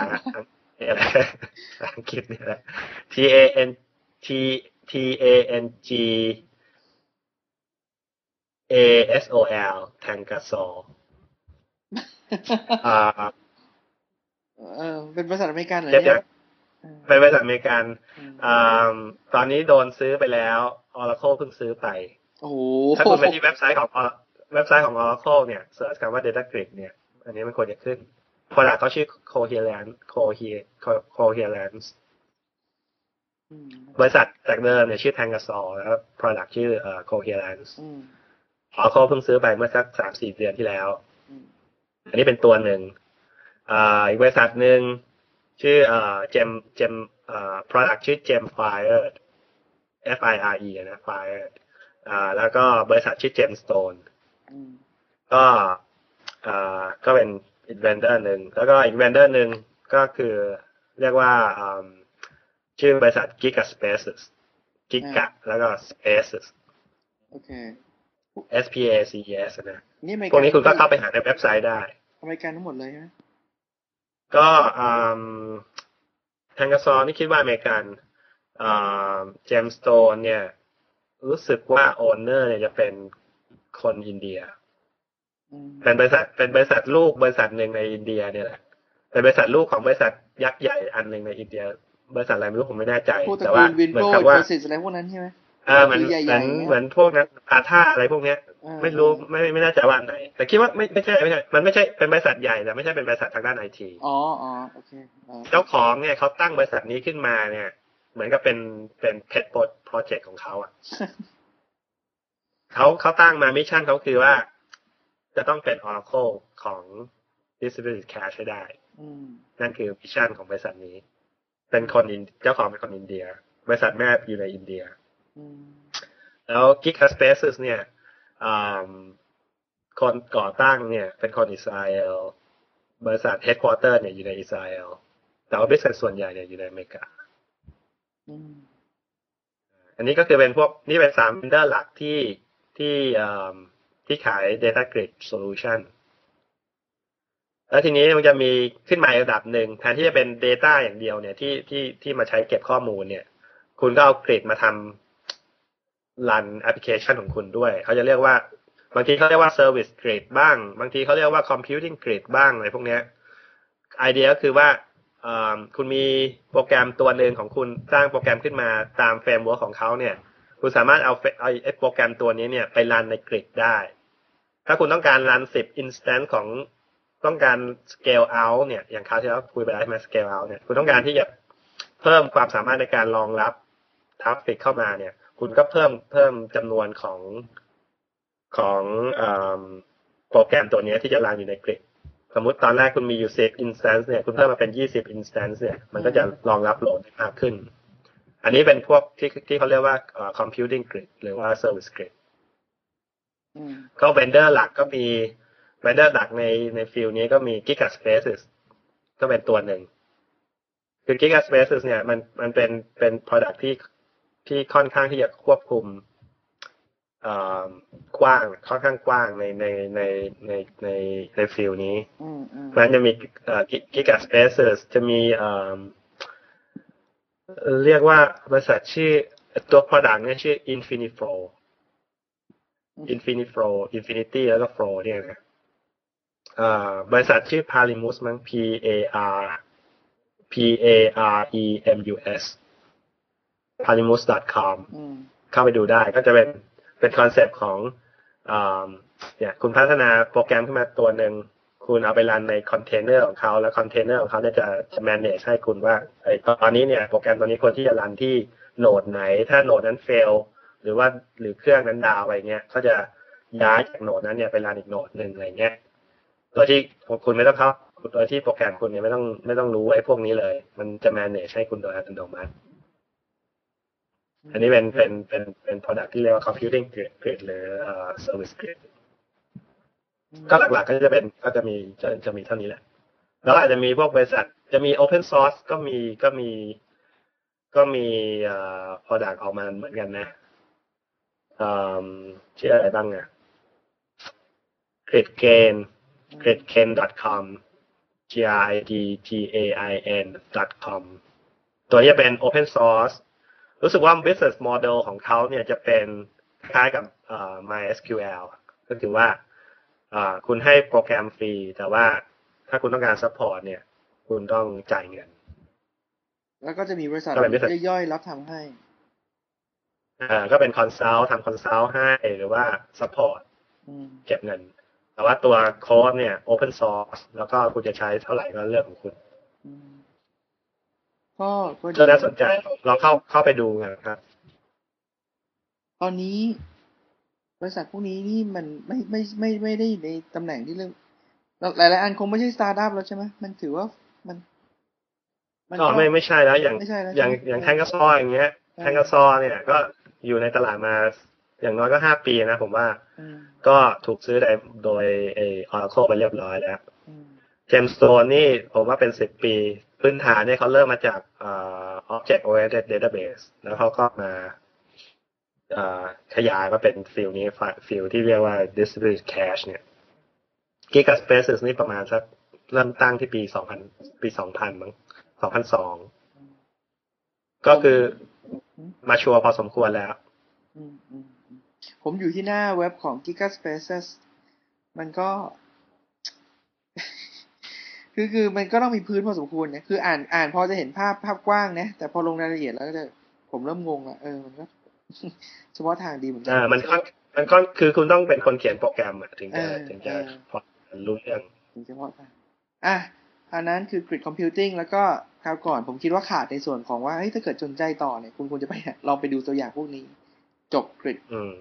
อังกฤษเนี่ย T A N T T A N Gเอ เอส โอ แอล Tangosol เอ่อเอ่อเป็นบริษัทอเมริกันเหรอเนี่ยเป็นบริษัทอเมริกันอ่าตอนนี้โดนซื้อไปแล้ว Oracle เพิ่งซื้อไปโอ้โหถ้าคุณไปที่เว็บไซต์ของเว็บไซต์ของ Oracle เนี่ยเสิร์ชคำว่า Data Grid เนี่ยอันนี้มันควรจะขึ้น product เขาชื่อ Coherence Coherence บริษัทจากเดิมเนี่ยชื่อ Tangosol แล้ว product ชื่อเอ่อ Coherence Oracle เพิ่งซื้อไปเมื่อสัก สามถึงสี่ เดือนที่แล้วอันนี้เป็นตัวหนึ่งอ่าอีกบริษัทหนึ่งชื่อเอ่อ Gem Gem เอ่อ product ชื่อ Gemfire เอฟ ไอ อาร์ อี นะ Fire อ่าแล้วก็บริษัทชื่อ Gemstone ก็เอ่อก็เป็นอีก vendor นึงแล้วก็อีก vendor นึงก็คือเรียกว่าอ่าชื่อบริษัท Gigaspaces Giga แล้วก็ Spaces โอเคเอส พี เอ ซี อี เอส นะพวกนี้คุณก็เข้าไปหาในเว็บไซต์ได้อเมริกันทั้งหมดเลยใช่ไหมก็ทางกระซอนนี่คิดว่าอเมริกันเจมสโตนเนี่ยรู้สึกว่าโอนเนอร์เนี่ยจะเป็นคนอินเดียเป็นบริษัทเป็นบริษัทลูกบริษัทหนึ่งในอินเดียเนี่ยแหละเป็นบริษัทลูกของบริษัทยักษ์ใหญ่อันหนึ่งในอินเดียบริษัทอะไรไม่รู้ผมไม่แน่ใจแต่ว่าเหมือนกับว่าเออเหมือนเหมือนพวกนั้นอาท่าอะไรพวกเนี้ยไม่รู้ไม่ไม่น่าจะว่าไหนแต่คิดว่าไม่ไม่ใช่ไม่ใช่มันไม่ใช่เป็นบริษัทใหญ่แต่ไม่ใช่เป็นบริษัททางด้าน ไอ ที อ๋ออ๋อโอเคเจ้าของเนี่ยเขาตั้งบริษัทนี้ขึ้นมาเนี่ยเหมือนกับเป็นเป็นเพจโปรเจกต์ของเขาอ่ะเขาเขาตั้งมามิชชั่นเขาคือว่าจะต้องเป็น Oracle ของ Distributed Cache ให้ได้นั่นคือมิชชั่นของบริษัทนี้เป็นคนเจ้าของเป็นคนอินเดียบริษัทแม่อยู่ในอินเดียแล้ว Gigaspaces เนี่ยคนก่อตั้งเนี่ยเป็นคนอิสราเอลบริษัท headquarter เนี่ยอยู่ในอิสราเอลแต่ว่าบริษัทส่วนใหญ่เนี่ยอยู่ในอเมริกาอันนี้ก็คือเป็นพวกนี่เป็นสาม vendor หลักที่ที่ที่ขาย Data Grid Solution แล้วทีนี้มันจะมีขึ้นมาระดับหนึ่งแทนที่จะเป็น data อย่างเดียวเนี่ยที่ที่ที่มาใช้เก็บข้อมูลเนี่ยคุณก็เอากริดมาทำรันแอปพลิเคชันของคุณด้วยเขาจะเรียกว่าบางทีเขาเรียกว่า Service Grid บ้างบางทีเขาเรียกว่า Computing Grid บ้างอะไรพวกนี้ไอเดียก็คือว่าคุณมีโปรแกรมตัวหนึ่งของคุณสร้างโปรแกรมขึ้นมาตามเฟรมเวิร์คของเขาเนี่ยคุณสามารถเอาเอาไอ้โปรแกรมตัวนี้เนี่ยไปรันในกริดได้ถ้าคุณต้องการรันสิบ instance ของต้องการ scale out เนี่ยอย่างคราวที่เราคุยไปแล้วใช่ไหม scale out เนี่ยคุณต้องการที่จะเพิ่มความสามารถในการรองรับทราฟฟิกเข้ามาเนี่ยคุณก็เพิ่มเพิ่มจำนวนของของโปรแกรมตัวนี้ที่จะรันอยู่ในกริดสมมุติตอนแรกคุณมีอยู่สิบ instance เนี่ยคุณเพิ่มมาเป็นยี่สิบ instance เนี่ยมันก็จะรองรับโหลดได้มากขึ้นอันนี้เป็นพวกที่ที่เขาเรียกว่า computing grid หรือว่า service grid ก็ vendor หลักก็มี vendor หลักในในฟิลด์นี้ก็มี Gigaspaces ก็เป็นตัวหนึ่งคือ Gigaspaces เนี่ยมันมันเป็นเป็น product ที่ ที่ค่อนข้างที่จะควบคุมกว้างค่อนข้างกว้างในในในในในในฟิลด์นี้เพราะฉะนั้นจะมี Gigaspaces จะมีเรียกว่าบริษัทชื่อตัว product เนี่ยชื่อ Infiniflow Infiniflow Infinity แล้วก็ Flow เนี่ยนะบริษัทชื่อ Paremus มั้ง P A R P A R E M U S paremus ดอท คอม เข้าไปดูได้ก็จะเป็นเป็นคอนเซปต์ของเนี่ยคุณพัฒนาโปรแกรมขึ้นมาตัวหนึ่งคุณเอาไปรันในคอนเทนเนอร์ของเขาแล้วคอนเทนเนอร์ของเขาเนี่ยจะจะ manage ให้คุณว่าไอตอนนี้เนี่ยโปรแกรมตัวนี้ควรที่จะรันที่โหนดไหนถ้าโหนดนั้นเฟลหรือว่าหรือเครื่องนั้นดาวอะไรเงี้ยเขาจะย้ายจากโหนดนั้นเนี่ยไปรันอีกโหนดหนึ่งอะไรเงี้ยโดยที่คุณไม่ต้องเข้าโดยที่โปรแกรมคุณเนี่ยไม่ต้องไม่ต้องรู้ไอพวกนี้เลยมันจะ manage ให้คุณโดยอัตโนมัติอันนี้เป็นเป็นเป็นเป็น product ที่เรียกว่า Computing Grid หรือ Service Grid ก็หลักๆก็จะเป็นก็จะมีจะจะมีเท่านี้แหละแล้วอาจจะมีพวกบริษัทจะมี Open Source ก็มีก็มีก็มีเอ่อ product ออกมาเหมือนกันนะเอ่อชื่ออะไรบ้างอ่ะ GridGain GridGain ดอท คอม G R I D G A I N .com ตัวนี้เป็น Open Sourceรู้สึกว่า business model ของเขาเนี่ยจะเป็นคล้ายกับ MySQL ก็คือว่าคุณให้โปรแกรมฟรีแต่ว่าถ้าคุณต้องการ support เนี่ยคุณต้องจ่ายเงินแล้วก็จะมีบริษัทย่อยๆรับทำให้ก็เป็น consult ทำ consult ให้หรือว่า support เก็บเงินแต่ว่าตัว code เนี่ย open source แล้วก็คุณจะใช้เท่าไหร่ก็เรื่องของคุณก็ก็น่าสนใจเราเข้าเข้าไปดูกันครับตอนนี้บริษัทพวกนี้นี่มันไม่ไม่ไม่ไม่ได้ในตำแหน่งที่เรื่องหลายๆอันคงไม่ใช่สตาร์ทอัพแล้วใช่ไหมมันถือว่ามันมันก็ไม่ไม่ใช่แล้วอย่างอย่างอย่างTangosolอย่างเงี้ยTangosolเนี่ยก็อยู่ในตลาดมาอย่างน้อยก็ห้าปีนะผมว่าก็ถูกซื้อโดยไอ้ Oracle ไปเรียบร้อยแล้วGemstone นี่ผมว่าเป็นสิบปีพื้นฐานเนี่ยเขาเริ่มมาจาก Object-oriented Database แล้วเขาก็มาขยายมาเป็นฟิลนี้ฟิลที่เรียกว่า Distributed Cache เนี่ย Gigaspaces นี่ประมาณสักเริ่มตั้งที่ปีสองพันปีสองพันมั้งสองพันสองก็คือมาชัวร์พอสมควรแล้วผมอยู่ที่หน้าเว็บของ Gigaspaces มันก็คือคือมันก็ต้องมีพื้นพอสมควรนะคืออ่านอ่านพอจะเห็นภาพภาพกว้างนะแต่พอลงรายละเอียดแล้วก็จะผมเริ่มงงละเออมันก็เฉพาะทางดีเหมือนกันอ่ามันก็มันก็คือคุณต้องเป็นคนเขียนโปรแกรมอ่ะถึงจะถึงจะพอรู้เรื่องถึงเฉพาะทางอ่ะอันนั้นคือ Grid Computing แล้วก็คราวก่อนผมคิดว่าขาดในส่วนของว่าเฮ้ยถ้าเกิดสนใจต่อเนี่ยคุณควรจะไปลองไปดูตัวอย่างพวกนี้จบ Grid อืม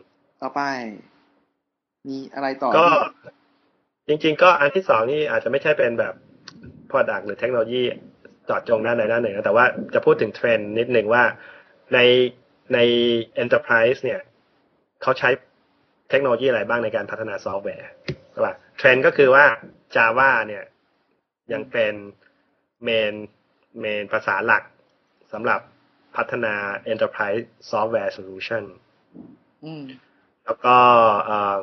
ต่อไปมีอะไรต่อก็จริงๆก็อันที่สองนี่อาจจะไม่ใช่เป็นแบบproduct หรือเทคโนโลยีเจาะจงด้านใดด้านหนึ่งนะแต่ว่าจะพูดถึงเทรนด์นิดหนึ่งว่าในใน Enterprise เนี่ยเขาใช้เทคโนโลยีอะไรบ้างในการพัฒนาซอฟต์แวร์ใช่ป่ะเทรนด์ก็คือว่า Java เนี่ยยังเป็นเมนเมนภาษาหลักสำหรับพัฒนา Enterprise Software Solution อืมแล้วก็เอ่อ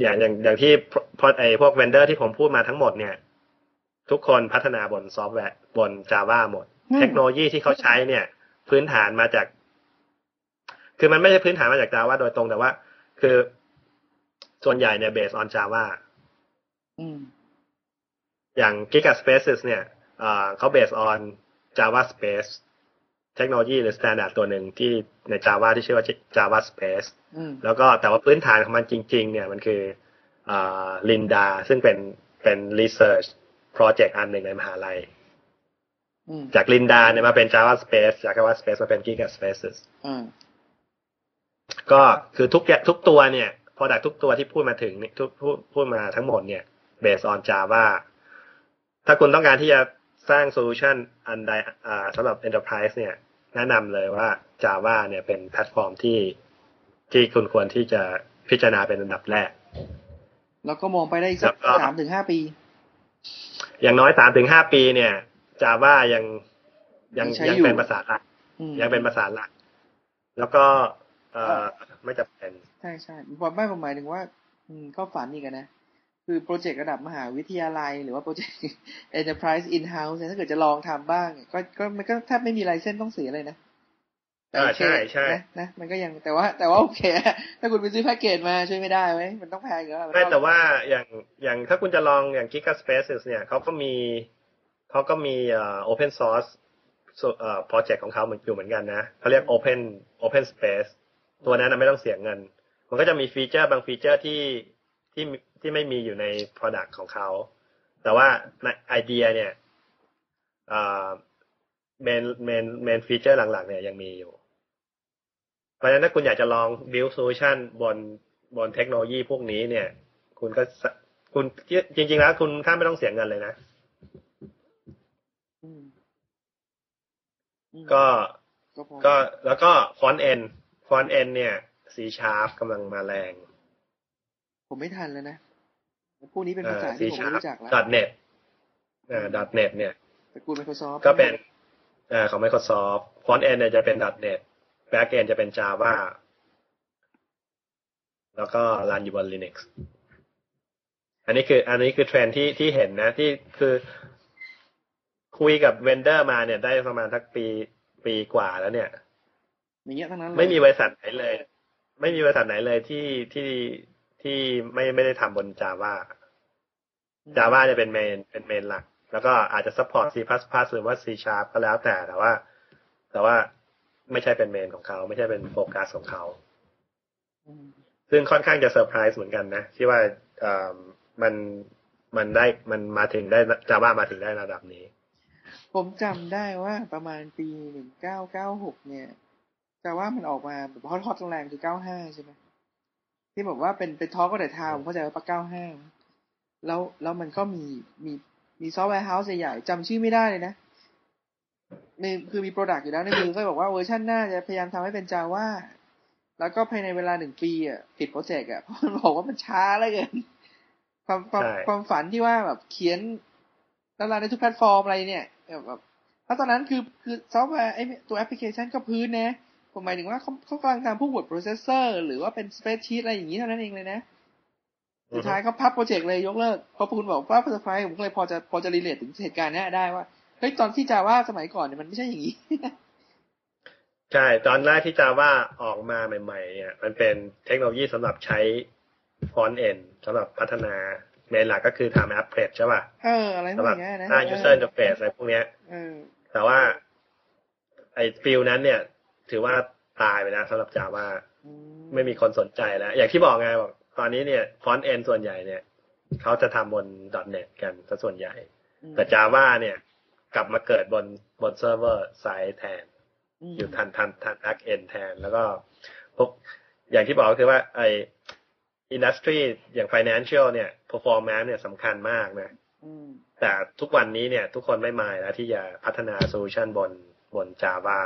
อย่างอย่างอย่างที่ไอ้พวก vendor ที่ผมพูดมาทั้งหมดเนี่ยทุกคนพัฒนาบนซอฟต์แวร์บน Java หมดเทคโนโลยีที่เขาใช้เนี่ยพื้นฐานมาจากคือมันไม่ใช่พื้นฐานมาจาก Java โดยตรงแต่ว่าคือส่วนใหญ่เนี่ย based on Java อืมอย่าง Gigaspaces เนี่ยเอ่อเขา based on Java Space เทคโนโลยีหรือ standard ตัวหนึ่งที่ใน Java ที่ชื่อว่า Java Space แล้วก็แต่ว่าพื้นฐานของมันจริงๆเนี่ยมันคือเอ่อ Linda ซึ่งเป็นเป็น research project อันหนึ่งในมหาลัยจาก Linda เนี่ยมาเป็น Java Space จาก Java Space มาเป็น Gigaspaces ก็คือทุกทุกตัวเนี่ย product ทุกตัวที่พูดมาถึงทุกพูดพูดมาทั้งหมดเนี่ย based on Java ถ้าคุณต้องการที่จะสร้าง solution อันใดสำหรับ enterprise เนี่ยแนะนำเลยว่า Java เนี่ยเป็นแพลตฟอร์มที่ที่คุณควรที่จะพิจารณาเป็นอันดับแรกแล้วก็มองไปได้อีกสัก สามถึงห้า ปีอย่างน้อย สามถึงห้า ปีเนี่ย Java ยังยังยังเป็นภาษาหลักยังเป็นภาษาหลัก แล้วก็ไม่จำเป็นใช่ใช่ผมไม่ผมหมายถึงว่าก็ฝันอีกกันนะคือโปรเจกต์ระดับมหาวิทยาลัยหรือว่าโปรเจกต์ Enterprise in-house ถ้าเกิดจะลองทำบ้างก็ก็มันก็แทบไม่มีไลเซนส์ต้องเสียเลยนะแต่ใช่ใช่นะมันก็ยังแต่ว่าแต่ว่าโอเคถ้าคุณไปซื้อแพ็กเกจมาช่วยไม่ได้เว้ยมันต้องแพงอยู่แล้วแต่ว่าอย่างอย่างถ้าคุณจะลองอย่าง Gigaspaces เนี่ยเขาก็มีเขาก็มีเอ่อ open source เอ่อ project ของเขาเหมือนอยู่เหมือนกันนะเขาเรียก open open space ตัวนั้นไม่ต้องเสียเงินมันก็จะมีฟีเจอร์บางฟีเจอร์ที่ที่ที่ไม่มีอยู่ใน product ของเขาแต่ว่าในไอเดียเนี่ยเอ่อ main main main feature หลักๆเนี่ยยังมีอยู่เพราะฉะนั้นถ้าคุณอยากจะลอง build solution บนบนเทคโนโลยีพวกนี้เนี่ยคุณก็คุณจริงๆแล้วคุณถ้าไม่ต้องเสียเงินเลยนะก็ก็แล้วก็ฟอนต์เอนฟอนต์เอนเนี่ยสีชาร์ปกำลังมาแรงผมไม่ทันแล้วนะพวกนี้เป็นภาษาที่ผมรู้จักแล้ว .net อ่า .net เนี่ยตระกูล Microsoft ก็เป็นอ่าของ Microsoft ฟอนต์เอนเนี่ยจะเป็น .net แบ็คเอนจะเป็น Java แล้วก็รันอยู่บน Linux อันนี้คืออันนี้คือเทรนด์ที่ที่เห็นนะที่คือคุยกับเวนเดอร์มาเนี่ยได้ประมาณสักปีปีกว่าแล้วเนี่ยอย่างเงี้ยทั้งนั้นเลยไม่มีบริษัทไหนเลยไม่มีบริษัทไหนเลยที่ที่ที่ไม่ไม่ได้ทำบน Java Java จะเป็นเมนเป็นเมนหลักแล้วก็อาจจะซัพพอร์ต C++ หรือว่า C# ก็แล้วแต่แต่ว่าแต่ว่าไม่ใช่เป็นเมนของเขาไม่ใช่เป็นโฟกัสของเขาซึ่งค่อนข้างจะเซอร์ไพรส์เหมือนกันนะที่ว่าเอ่อมันมันได้มันมาถึงได้ Java มาถึงได้ระดับนี้ผมจำได้ว่าประมาณปีหนึ่งเก้าเก้าหกเนี่ยแต่ว่ามันออกมาแบบฮอตๆแรงๆคือเก้าห้าใช่ไหมที่บอกว่าเป็นเป็นทอล์คก็แต่ทาวผมเข้าใจว่าปะเก้าห้าแล้วแล้วมันก็มีมีมีซอฟต์แวร์เฮ้าส์ใหญ่ๆจำชื่อไม่ได้เลยนะนี่คือมีโปรดักต์อยู่แล้วในมือก็บอกว่าเวอร์ชันหน้าจะพยายามทำให้เป็น Java แล้วก็ภายในเวลาหนึ่งปีอ่ะปิดโปรเจกต์อ่ะเพราะมันบอกว่ามันช้าเหลือเกินความความความฝันที่ว่าแบบเขียนแล้วรันในทุกแพลตฟอร์มอะไรเนี่ยแบบแล้วตอนนั้นคือคือซอฟต์แวร์ไอ้ตัวแอปพลิเคชันก็พื้นนะผมหมายถึงว่าเขาเขากำลังทำพวก word processor หรือว่าเป็น spreadsheet อะไรอย่างนี้เท่านั้นเองเลยนะสุดท้ายเขาพับโปรเจกต์เลยยกเลิกพอคุณบอกว่า Enterprise ผมก็เลยพอจะพอจะรีเลทถึงเหตุการณ์นี้ได้ว่าเฮ้ยตอนที่ Java สมัยก่อนเนี่ยมันไม่ใช่อย่างนี้ใช่ตอนแรกที่ Java ออกมาใหม่ๆเนี่ยมันเป็นเทคโนโลยีสำหรับใช้ front end สำหรับพัฒนาเมนหลักก็คือทำแอปเพลตใช่ป่ะเอออะไรพวกนี้นะสร้าง user interface อะไรพวกเนี้ยเออแต่ว่าไอ้ฟิลนั้นเนี่ยถือว่าตายไปแล้วสำหรับ Java ไม่มีคนสนใจแล้วอย่างที่บอกไงบอกตอนนี้เนี่ย front end ส่วนใหญ่เนี่ยเขาจะทำบน .net กันซะส่วนใหญ่แต่ Java เนี่ยกลับมาเกิดบนบนเซิร์ฟเวอร์ไซด์แทนอยู่ทันทันทัน back end แทนแล้วก็พวกอย่างที่บอกคือว่าไอindustry อย่าง financial เนี่ย performance เนี่ยสำคัญมากนะแต่ทุกวันนี้เนี่ยทุกคนไม่มายแล้วที่จะพัฒนา solution บนบน Java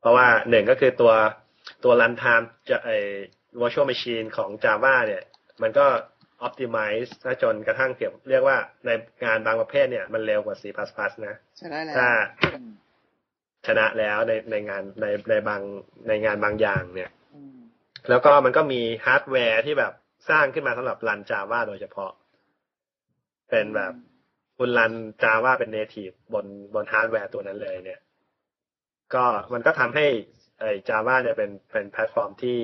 เพราะว่าหนึ่งก็คือตัวตัว runtime จะไอ้ virtual machine ของ Java เนี่ยมันก็ optimize จนกระทั่งเก็บเรียกว่าในงานบางประเภทเนี่ยมันเร็วกว่า C++ นะถ้าชนะแล้วในในงานในในบางในงานบางอย่างเนี่ยแล้วก็มันก็มีฮาร์ดแวร์ที่แบบสร้างขึ้นมาสำหรับรัน Java โดยเฉพาะเป็นแบบคุณรัน Java เป็น native บนบนฮาร์ดแวร์ตัวนั้นเลยเนี่ยก็มันก็ทำให้ไอ้ Java เนี่ยเป็นเป็นแพลตฟอร์มที่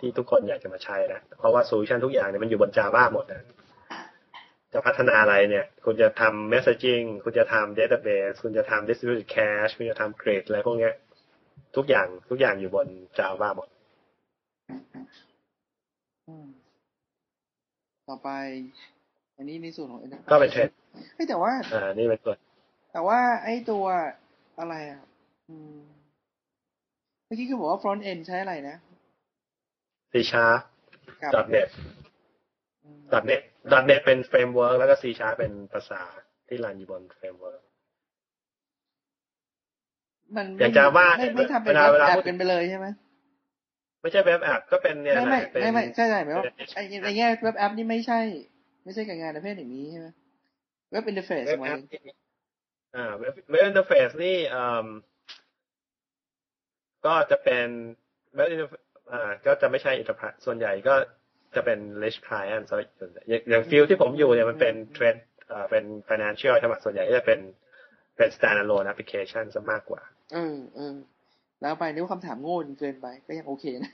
ที่ทุกคนอยากจะมาใช้นะเพราะว่าโซลูชันทุกอย่างเนี่ยมันอยู่บน Java หมดนะจะพัฒนาอะไรเนี่ยคุณจะทำ messaging คุณจะทำ database คุณจะทำ distributed cache คุณจะทำ grid อะไรพวกเนี้ยทุกอย่างทุกอย่างอยู่บน Java หมดต่อไปอันนี้ในส่วนของ Enterprise ก็เป็นเทรนด์แต่ว่าอ่านี่เป็นส่วนแต่ว่าไอ้ตัวอะไรอ่ะอืมเมื่อกี้คือบอกว่า front end ใช้อะไรนะ C# .net .net .net เป็น framework แล้วก็ C# เป็นภาษาที่รันอยู่บน framework มันไม่ไม่ไม่ทำเป็นแบบเป็นไปเลยใช่ไหมไม่ใช่เว็บแอปก็เป็นเนี่ยไม่ไม่ไม่ใช่ใช่ไหมว่าไอ้ในแง่เว็บแอปนี่ไม่ใช่ไม่ใช่กับงานประเภทอย่างนี้ใช่ไหมเว็บอินเทอร์เฟซไว้อ่าเว็บเว็บอินเทอร์เฟซนี่เอ่อ ก็จะเป็นไม่อ่าก็จะไม่ใช่ Enterprise ส่วนใหญ่ก็จะเป็น Rich Client อย่างฟิลที่ผมอยู่เนี่ยมันเป็น Trade อ่าเป็น Financial ใช่ไหมส่วนใหญ่ก็จะเป็นเป็น Standalone Application ซะมากกว่าอืมอืมแล้วไปนี่คำถามโง่จนเกินไปก็ยังโอเคนะ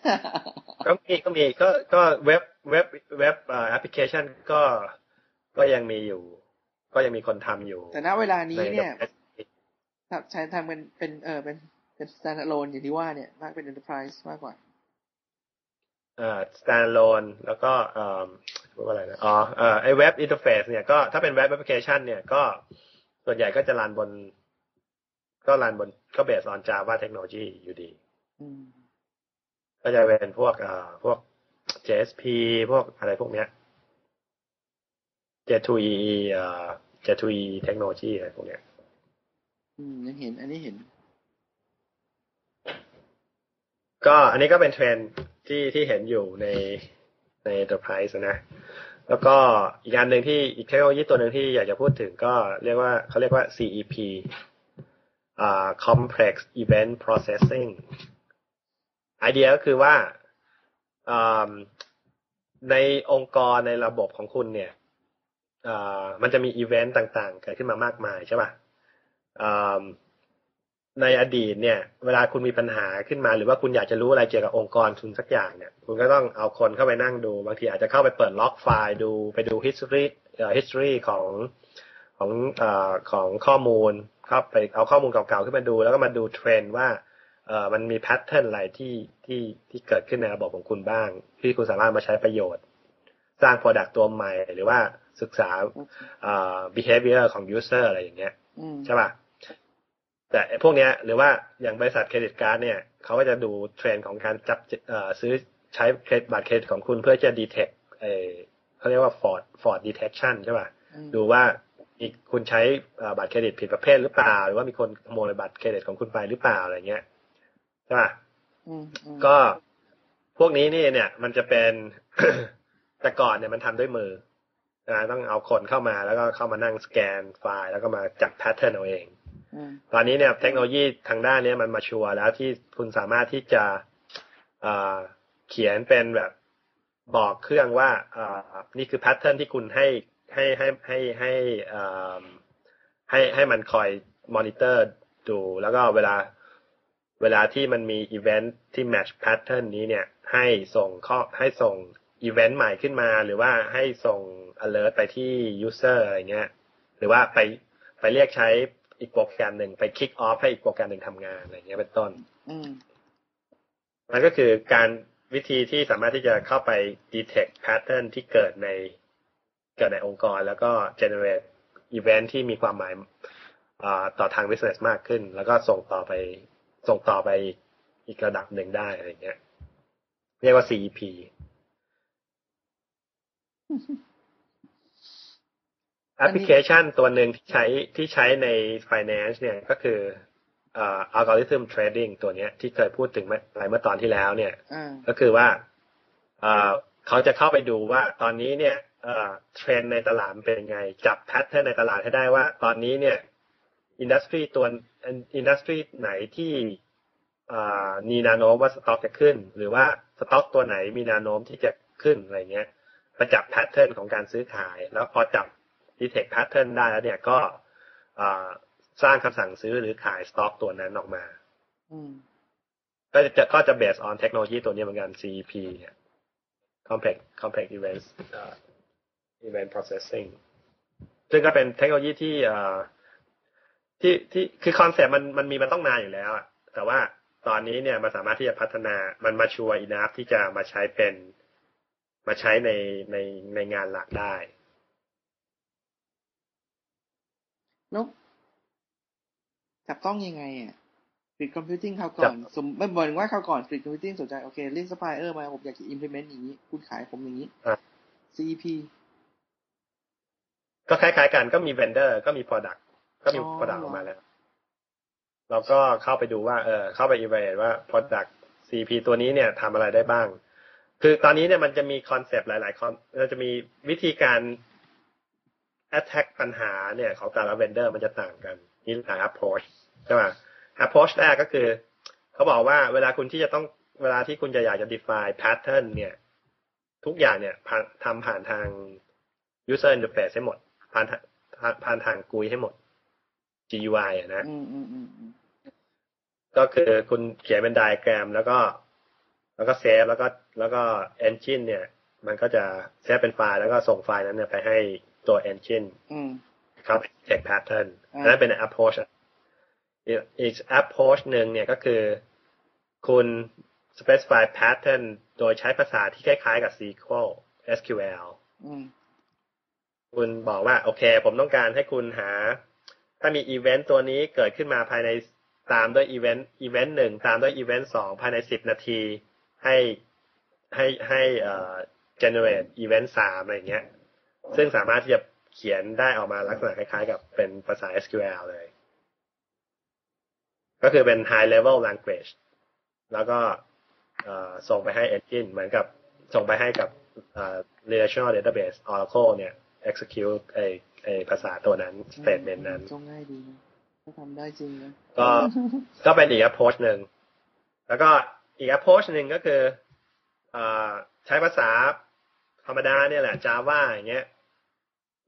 ก็มีก็มีก็ก็เว็บเว็บเว็บอ่าแอปพลิเคชันก็ก็ยังมีอยู่ก็ยังมีคนทำอยู่แต่ณเวลานี้เนี่ยใช้ทำเป็นเป็นเออเป็นเป็น standalone อย่างที่ว่าเนี่ยมากเป็น enterprise มากกว่าอ่า standalone แล้วก็อ่าอะไรนะอ๋อเอ่อไอ้เว็บ interface เนี่ยก็ถ้าเป็นเว็บแอปพลิเคชันเนี่ยก็ส่วนใหญ่ก็จะรันบนก็รันบนก็เบสออน Java Technology อยู่ดีก็จะเป็นพวกอ่าพวก เจ เอส พี พวกอะไรพวกเนี้ย เจ ทู อี อ่า เจ ทู อี Technology อะไรพวกเนี้ยอืมยังเห็นอันนี้เห็นก็อันนี้ก็เป็นเทรนด์ที่ที่เห็นอยู่ในใน Enterprise นะแล้วก็อีกอันหนึ่งที่อีกเทคโนโลยีตัวหนึ่งที่อยากจะพูดถึงก็เรียกว่าเขาเรียกว่า ซี อี พีอ่า Complex Event Processing ไอเดียก็คือว่าอ่าในองค์กรในระบบของคุณเนี่ยอ่ามันจะมีอีเวนต์ต่างๆเกิดขึ้นมามากมายใช่ป่ะอ่าในอดีตเนี่ยเวลาคุณมีปัญหาขึ้นมาหรือว่าคุณอยากจะรู้อะไรเกี่ยวกับองค์กรคุณสักอย่างเนี่ยคุณก็ต้องเอาคนเข้าไปนั่งดูบางทีอาจจะเข้าไปเปิดล็อกไฟล์ดูไปดู history เอ่อ history ของของเอ่อของข้อมูลครับไปเอาข้อมูลเก่าๆขึ้นมาดูแล้วก็มาดูเทรนด์ว่าเอ่อมันมีแพทเทิร์นอะไรที่ที่ที่เกิดขึ้นในระบบของคุณบ้างที่คุณสามารถมาใช้ประโยชน์สร้าง product ตัวใหม่หรือว่าศึกษาเอ่อ behavior ของ user อะไรอย่างเงี้ยใช่ป่ะแต่พวกเนี้ยหรือว่าอย่างบริษัทเครดิตการ์ดเนี่ยเขาก็จะดูเทรนด์ของการจับเอ่อซื้อใช้เครดิตบัตรเครดิตของคุณเพื่อจะ detect ไอ้เขาเรียกว่า fraud fraud detection ใช่ป่ะดูว่าอีกคุณใช้บัตรเครดิตผิดประเภทหรือเปล่าหรือว่ามีคนขโมยบัตรเครดิตของคุณไปหรือเปล่าอะไรเงี้ยใช่ป่ะก็พวกนี้นี่เนี่ยมันจะเป็น แต่ก่อนเนี่ยมันทำด้วยมือนะต้องเอาคนเข้ามาแล้วก็เข้ามานั่งสแกนไฟล์แล้วก็มาจับแพทเทิร์นเอาเองตอนนี้เนี่ยเทคโนโลยีทางด้านนี้มันมาชัวร์แล้วที่คุณสามารถที่จะเขียนเป็นแบบบอกเครื่องว่านี่คือแพทเทิร์นที่คุณให้ให้ให้ให้ให้อ่าให้ให้มันคอยมอนิเตอร์ดูแล้วก็เวลาเวลาที่มันมีอีเวนท์ที่แมทช์แพทเทิร์นนี้เนี่ยให้ส่งข้อให้ส่งอีเวนท์ใหม่ขึ้นมาหรือว่าให้ส่ง alert ไปที่ user อะไรเงี้ยหรือว่าไปไปเรียกใช้อีกโปรแกรมหนึ่งไป kick off ให้อีกโปรแกรมหนึ่งทำงานอะไรเงี้ยเป็นต้นมันก็คือการวิธีที่สามารถที่จะเข้าไป detect pattern ที่เกิดในเกิดในองค์กรแล้วก็ generate event ที่มีความหมายต่อทาง business มากขึ้นแล้วก็ส่งต่อไปส่งต่อไปอีกระดับหนึ่งได้อะไรเงี้ยเรียกว่า ซี อี พี แอปพลิเคชันตัวหนึ่งที่ใช้ที่ใช้ใน finance เนี่ยก็คืออ่า algorithm trading ตัวเนี้ยที่เคยพูดถึงไปเมื่อตอนที่แล้วเนี่ยก็คือว่าอ่าเขาจะเข้าไปดูว่าตอนนี้เนี่ยเอ่อเทรนด์ในตลาดเป็นไงจับแพทเทิร์นในตลาดให้ได้ว่าตอนนี้เนี่ยอินดัสทรีตัวอินดัสทรีไหนที่อ่ามีแนวโน้มว่าสต็อกจะขึ้นหรือว่าสต็อกตัวไหนมีแนวโน้มที่จะขึ้นอะไรเงี้ยไปจับแพทเทิร์นของการซื้อขายแล้วพอจับ detect แพทเทิร์นได้แล้วเนี่ยก็อ่าสร้างคำสั่งซื้อหรือขายสต็อกตัวนั้นออกมาอืมก็จะก็จะ based on technology ตัวนี้เหมือนกัน ซี อี พี เนี่ย complex complex events event processing ซึ่งก็เป็นเทคโนโลยีที่เอ่อที่ที่คือคอนเซ็ปต์มันมันมีมันต้องนานอยู่แล้วอ่ะแต่ว่าตอนนี้เนี่ยมันสามารถที่จะพัฒนามันมาชัวร์ enough ที่จะมาใช้เป็นมาใช้ในในในงานหลักได้แล้วจับต้องยังไงอ่ะ Grid Computing คราวก่อนสมมุติไม่บอกว่าคราวก่อน Grid Computing สนใจโอเคเรียก supplier มาผมอยากจะ implement อย่างนี้คุณขายผมอย่างนี้ ซี อี พีก็คล้ายๆกันก็มี vendor ก็มี product ก็มี product ออกมาแล้วเราก็เข้าไปดูว่าเออเข้าไป evaluate ว่า product ซี พี ตัวนี้เนี่ยทำอะไรได้บ้างคือตอนนี้เนี่ยมันจะมีคอนเซปต์หลายๆคอนเราจะมีวิธีการ attack ปัญหาเนี่ยของแต่ละ vendor มันจะต่างกันนี่หลาย approach ใช่ป่ะ approach แรกก็คือ เขาบอกว่าเวลาคุณที่จะต้องเวลาที่คุณจะอยากจะ define pattern เนี่ยทุกอย่างเนี่ยทำผ่านทาง user interface ให้หมดผ่านผ่านทางกุยให้หมด จี ยู ไอ อ่ะนะก็คือคุณเขียนเป็นไดอะแกรมแล้วก็แล้วก็เซฟแล้วก็แล้วก็ engine เนี่ยมันก็จะเซฟเป็นไฟล์แล้วก็ส่งไฟล์นั้นเนี่ยไปให้ตัว engine เขาไปเช็ค pattern นั่นเป็น approach อีก approach หนึ่งเนี่ยก็คือคุณ specify pattern โดยใช้ภาษาที่คล้ายๆกับ เอส คิว แอล เอส คิว แอล คุณบอกว่าโอเคผมต้องการให้คุณหาถ้ามี event ตัวนี้เกิดขึ้นมาภายในตามด้วย event event หนึ่งตามด้วย event สองภายในสิบนาทีให้ให้ให้เอ่อ generate event สามอะไรอย่างเงี้ยซึ่งสามารถที่จะเขียนได้ออกมาลักษณะคล้ายๆกับเป็นภาษา เอส คิว แอล เลยก็คือเป็น high level language แล้วก็ส่งไปให้ engine เหมือนกับส่งไปให้กับ relational database Oracle เนี่ย execute ไอ้ไอ้ภาษาตัวนั้น statement นั้นก็ง่ายดีนะก็ทำได้จริงนะก็ก็เป็นอีก approach นึงแล้วก็อีก approach นึงก็คือใช้ภาษาธรรมดาเนี่ยแหละ Java อย่างเงี้ย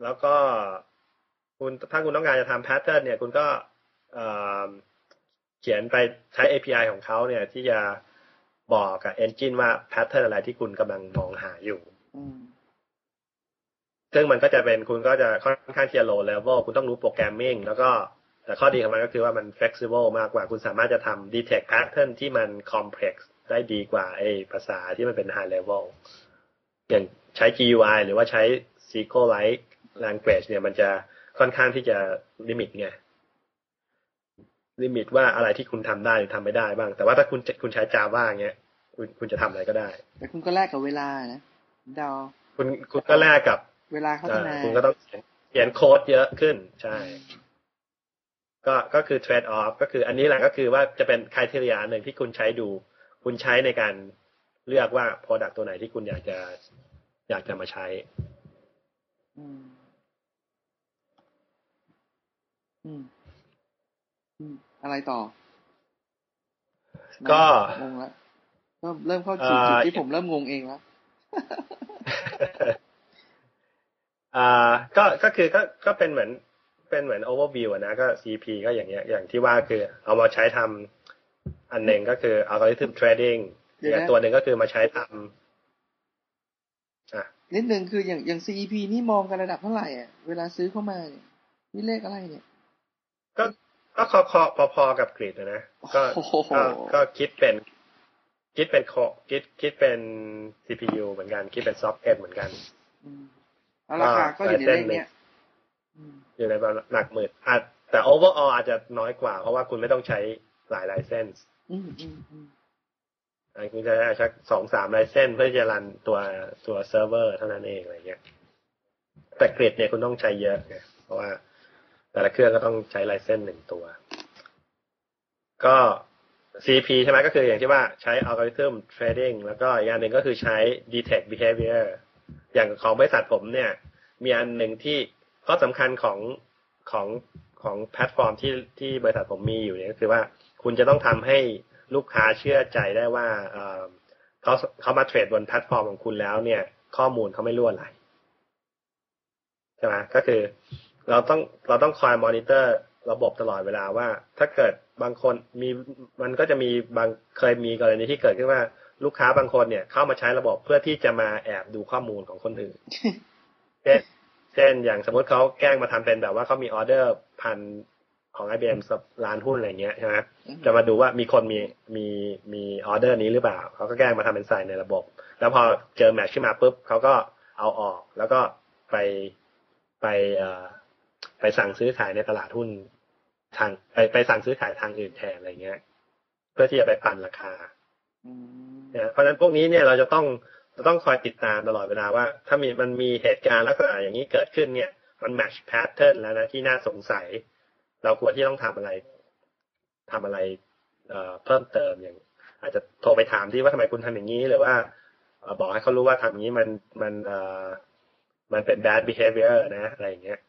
แล้วก็คุณถ้าคุณต้องการจะทำ pattern เนี่ยคุณก็เขียนไปใช้ เอ พี ไอ ของเขาเนี่ยที่จะบอกกับ engine ว่า pattern อะไรที่คุณกำลังมองหาอยู่ซึ่งมันก็จะเป็นคุณก็จะค่อนข้างที่จะ low level คุณต้องรู้ programming แล้วก็แต่ข้อดีของมันก็คือว่ามัน flexible มากกว่าคุณสามารถจะทำ detect pattern ที่มัน complex ได้ดีกว่าไอ้ภาษาที่มันเป็น high level อย่างใช้ จี ยู ไอ หรือว่าใช้ เอส คิว แอล like language เนี่ยมันจะค่อนข้างที่จะ limit ไงลิมิตว่าอะไรที่คุณทำได้หรือทำไม่ได้บ้างแต่ว่าถ้าคุณคุณใช้ Java เงี้ยคุณคุณจะทำอะไรก็ได้แต่คุณก็แลกกับเวลานะดาวคุณคุณก็แลกกับเวลาพัฒนาคุณก็ต้องเขียนโค้ดเยอะขึ้นใช่ก็ก็คือ trade off ก็คืออันนี้แหละก็คือว่าจะเป็นcriteriaหนึ่งที่คุณใช้ดูคุณใช้ในการเลือกว่า product ตัวไหนที่คุณอยากจะอยากจะมาใช้อืมอืมอะไรต่อก็งงแล้วก็เริ่มเข้าจุดที่ผมเริ่มงงเองแล้วอ่าก็ก็คือก็ก็เป็นเหมือนเป็นเหมือน overview อ่ะนะก็ ซี พี ก็อย่างเงี้ยอย่างที่ว่าคือเอามาใช้ทำอันหนึ่งก็คือ algorithm trading อย่างตัวหนึ่งก็คือมาใช้ทำอ่ะนิดนึงคืออย่างอย่าง ซี พี นี่มองกันระดับเท่าไหร่อ่ะเวลาซื้อเข้ามาเนี่ยนี่เลขอะไรเนี่ยก็ก็พอๆกับกริดนะก็ก็คิดเป็นคิดเป็นคอคิดคิดเป็น ซี พี ยู เหมือนกันคิดเป็นซอฟต์แวร์เหมือนกันเอาราคาก็อยู่ในเลขเนี้ยอยู่ในแบบหลักหมื่นอาจแต่ overall อาจจะน้อยกว่าเพราะว่าคุณไม่ต้องใช้หลาย license คุณจะได้สัก สองถึงสาม license เพื่อจะรันตัวตัวเซิร์ฟเวอร์เท่านั้นเองอะไรเงี้ยแต่กริดเนี่ยคุณต้องใช้เยอะไงเพราะว่าแต่ละเครื่องก็ต้องใช้ไลเซนส์หนึ่งตัวก็ ซี พี ใช่ไหมก็คืออย่างที่ว่าใช้ algorithm trading แล้วก็อีกอันหนึ่งก็คือใช้ detect behavior อย่างของบริษัทผมเนี่ยมีอันหนึ่งที่ข้อสำคัญของของของแพลตฟอร์มที่ที่บริษัทผมมีอยู่เนี่ยก็คือว่าคุณจะต้องทำให้ลูกค้าเชื่อใจได้ว่าเอ่อเขาเขามาเทรดบนแพลตฟอร์มของคุณแล้วเนี่ยข้อมูลเขาไม่รั่วไหลใช่ไหมก็คือเราต้องเราต้องคอยมอนิเตอร์ระบบตลอดเวลาว่าถ้าเกิดบางคนมีมันก็จะมีบางเคยมีกรณีที่เกิดขึ้นว่าลูกค้าบางคนเนี่ยเข้ามาใช้ระบบเพื่อที่จะมาแอบดูข้อมูลของคนอื่น เช่นเช่นอย่างสมมติเขาแกล้งมาทำเป็นแบบว่าเขามีออเดอร์พันของ ไอ บี เอ็ม สักล้านหุ้นอะไรเงี้ยใช่ไหม จะมาดูว่ามีคนมีมีมีออเดอร์นี้หรือเปล่าเขาก็แกล้งมาทำเป็นใส่ในระบบแล้วพอเจอแมทช์ขึ้นมาปุ๊บเขาก็เอาออกแล้วก็ไปไปไปสั่งซื้อขายในตลาดหุ้นทางไปไปสั่งซื้อขายทางอื่นแทนอะไรเงี้ยเพื่อที่จะไปปั่นราคานะเพราะฉะนั้นพวกนี้เนี่ยเราจะต้องเราต้องคอยติดตามตลอดเวลาว่าถ้ามีมันมีเหตุการณ์ลักษณะอย่างนี้เกิดขึ้นเนี่ยมันแมทช์แพทเทิร์นแล้วนะที่น่าสงสัยเราควรที่ต้องทำอะไรทำอะไรเอ่อเพิ่มเติมอย่างอาจจะโทรไปถามที่ว่าทำไมคุณทำอย่างนี้หรือว่าบอกให้เขารู้ว่าทำอย่างนี้มันมันเอ่อมันเป็น bad behavior นะอะไรเงี้ย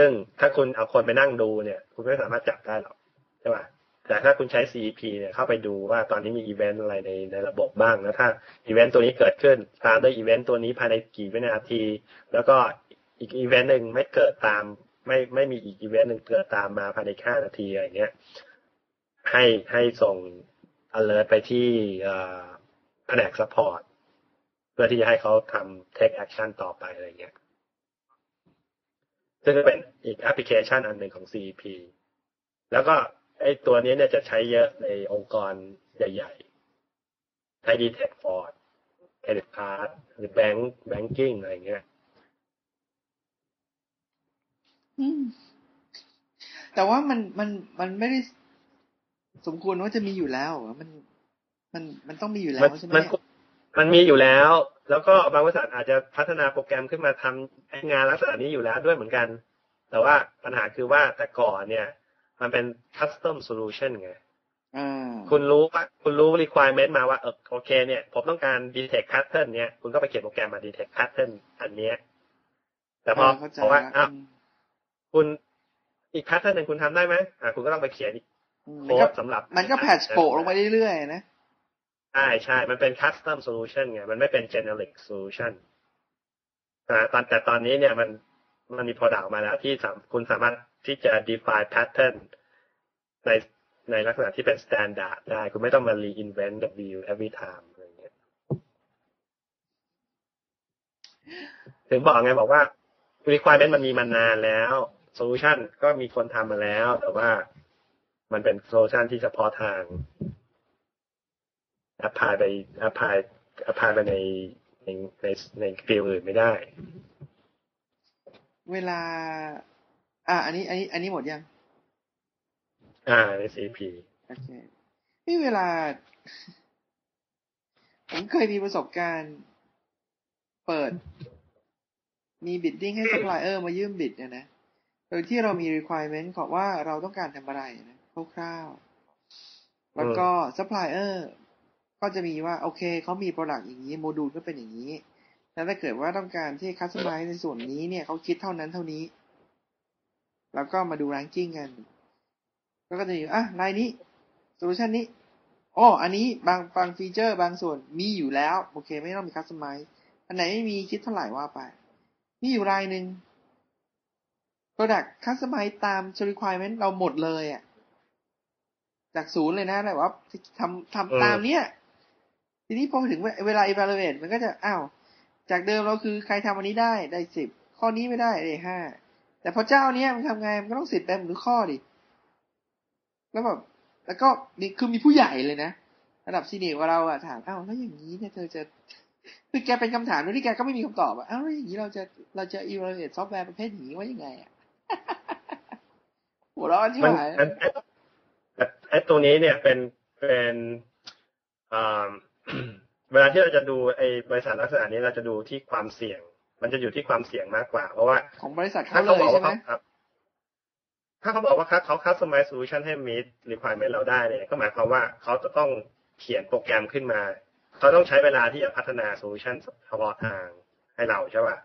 ซึ่งถ้าคุณเอาคนไปนั่งดูเนี่ยคุณไม่สามารถจับได้หรอกใช่ป่ะ แต่ถ้าคุณใช้ ซี อี พี เนี่ยเข้าไปดูว่าตอนนี้มีอีเวนต์อะไรในในระบบบ้างนะถ้าอีเวนต์ตัวนี้เกิดขึ้นตามด้วยอีเวนต์ตัวนี้ภายในกี่วินาทีแล้วก็อีกอีเวนต์หนึ่งไม่เกิดตามไม่ไม่มีอีกอีเวนต์หนึ่งเกิดตามมาภายในห้านาทีอะไรเงี้ยให้ให้ส่ง alert ไปที่แผนก support เพื่อที่จะให้เขาทำ take action ต่อไปอะไรเงี้ยซึ่งก็เป็นอีกแอปพลิเคชันอันหนึ่งของ ซี อี พี แล้วก็ไอ้ตัวนี้เนี่ยจะใช้เยอะในองค์กรใหญ่ๆใช้ Detect Fraud Credit Card หรือ Bank Banking อะไรอย่างเงี้ยอืมแต่ว่ามันมันมันไม่ได้สมควรว่าจะมีอยู่แล้วมันมันมันต้องมีอยู่แล้วใช่ไหมมันมันมีอยู่แล้วแล้วก็บางบริษัทอาจจะพัฒนาโปรแกรมขึ้นมาทำงานลักษณะนี้อยู่แล้วด้วยเหมือนกันแต่ว่าปัญหาคือว่าแต่ก่อนเนี่ยมันเป็น custom solution ไงคุณรู้ว่าคุณรู้ requirement มาว่าเออโอเคเนี่ยผมต้องการ detect pattern เนี่ยคุณก็ไปเขียนโปรแกรมมา detect pattern อันเนี้ยแต่พอเพราะว่าอ้าวคุณอีก pattern นึงคุณทำได้ไหมอ่าคุณก็ต้องไปเขียนโค้ดสำหรับมันก็แพทช์โปะลงไปเรื่อยๆนะใช่ใช่มันเป็น custom solution ไงมันไม่เป็น generic solution นะตอนแต่ตอนนี้เนี่ยมันมันมี product ออกมาแล้วที่คุณสามารถที่จะ define pattern ในในลักษณะที่เป็น standard ได้คุณไม่ต้องมา reinvent the wheel every time อะไรเงี้ยถึงบอกไงบอกว่า requirement มันมีมานานแล้ว solution ก็มีคนทำมาแล้วแต่ว่ามันเป็น solution ที่เฉพาะทาง apply ไป apply apply ไปในในในใน field อื่นไม่ได้เวลาอ่าอันนี้อันนี้อันนี้หมดยังอ่าใน ซี พี โอเคนี่เวลาผมเคยมีประสบการณ์เปิดมีบิดดิ้งให้ supplier มายืมบิดเนี่ยนะโดยที่เรามี requirement ขอว่าเราต้องการทำอะไรนะคร่าวๆแล้วก็ supplier ก็จะมีว่าโอเคเขามี product อย่างนี้โมดูลก็เป็นอย่างนี้แล้วถ้าเกิดว่าต้องการที่ customize ในส่วนนี้เนี่ยเขาคิดเท่านั้นเท่านี้แล้วก็มาดู ranking กันแล้วก็จะอยู่อ่ะรายนี้ solution นี้อ๋ออันนี้บางบางฟีเจอร์บางส่วนมีอยู่แล้วโอเคไม่ต้องมี customize อันไหนไม่มีคิดเท่าไหร่ว่าไปนี่อยู่รายหนึ่ง product customize ตาม requirement เราหมดเลยอ่ะจากศูนย์เลยนะแบบว่าทำทำตามเนี้ยทีนี้พอถึงเวลา evaluate มันก็จะอ้าวจากเดิมเราคือใครทำอันนี้ได้ได้สิบข้อนี้ไม่ได้ได้ห้าแต่พอเจ้าเนี้ยมันทำไงมันก็ต้องสิบเต็มหรือข้อดิแล้วแบบแล้วก็นี่คือมีผู้ใหญ่เลยนะระดับซีเนียร์กว่าเราอะถามอ้าวแล้วอย่างนี้เนี่ยเธอจะคือแกเป็นคำถามด้วยที่แกก็ไม่มีคำตอบอะอ้าวแล้วอย่างนี้เราจะเราจะ evaluate ซอฟต์แวร์ประเภทนี้ว่ายังไงอะหัวเราะที่หายไอ้ตัวนี้เนี่ยเป็นเป็นอ่าเวลาที่เราจะดูไอ้บริษัทลักษณะนี้เราจะดูที่ความเสี่ยงมันจะอยู่ที่ความเสี่ยงมากกว่าเพราะว่าของบริษัทเขาเลยใช่ไหมถ้าเขาบอกว่าเขา customize solution ให้ meet requirement เราได้เนี่ยก็หมายความว่าเขาจะต้องเขียนโปรแกรมขึ้นมาเขาต้องใช้เวลาที่จะพัฒนา solution เฉพาะทางให้เราใช่ป่ะ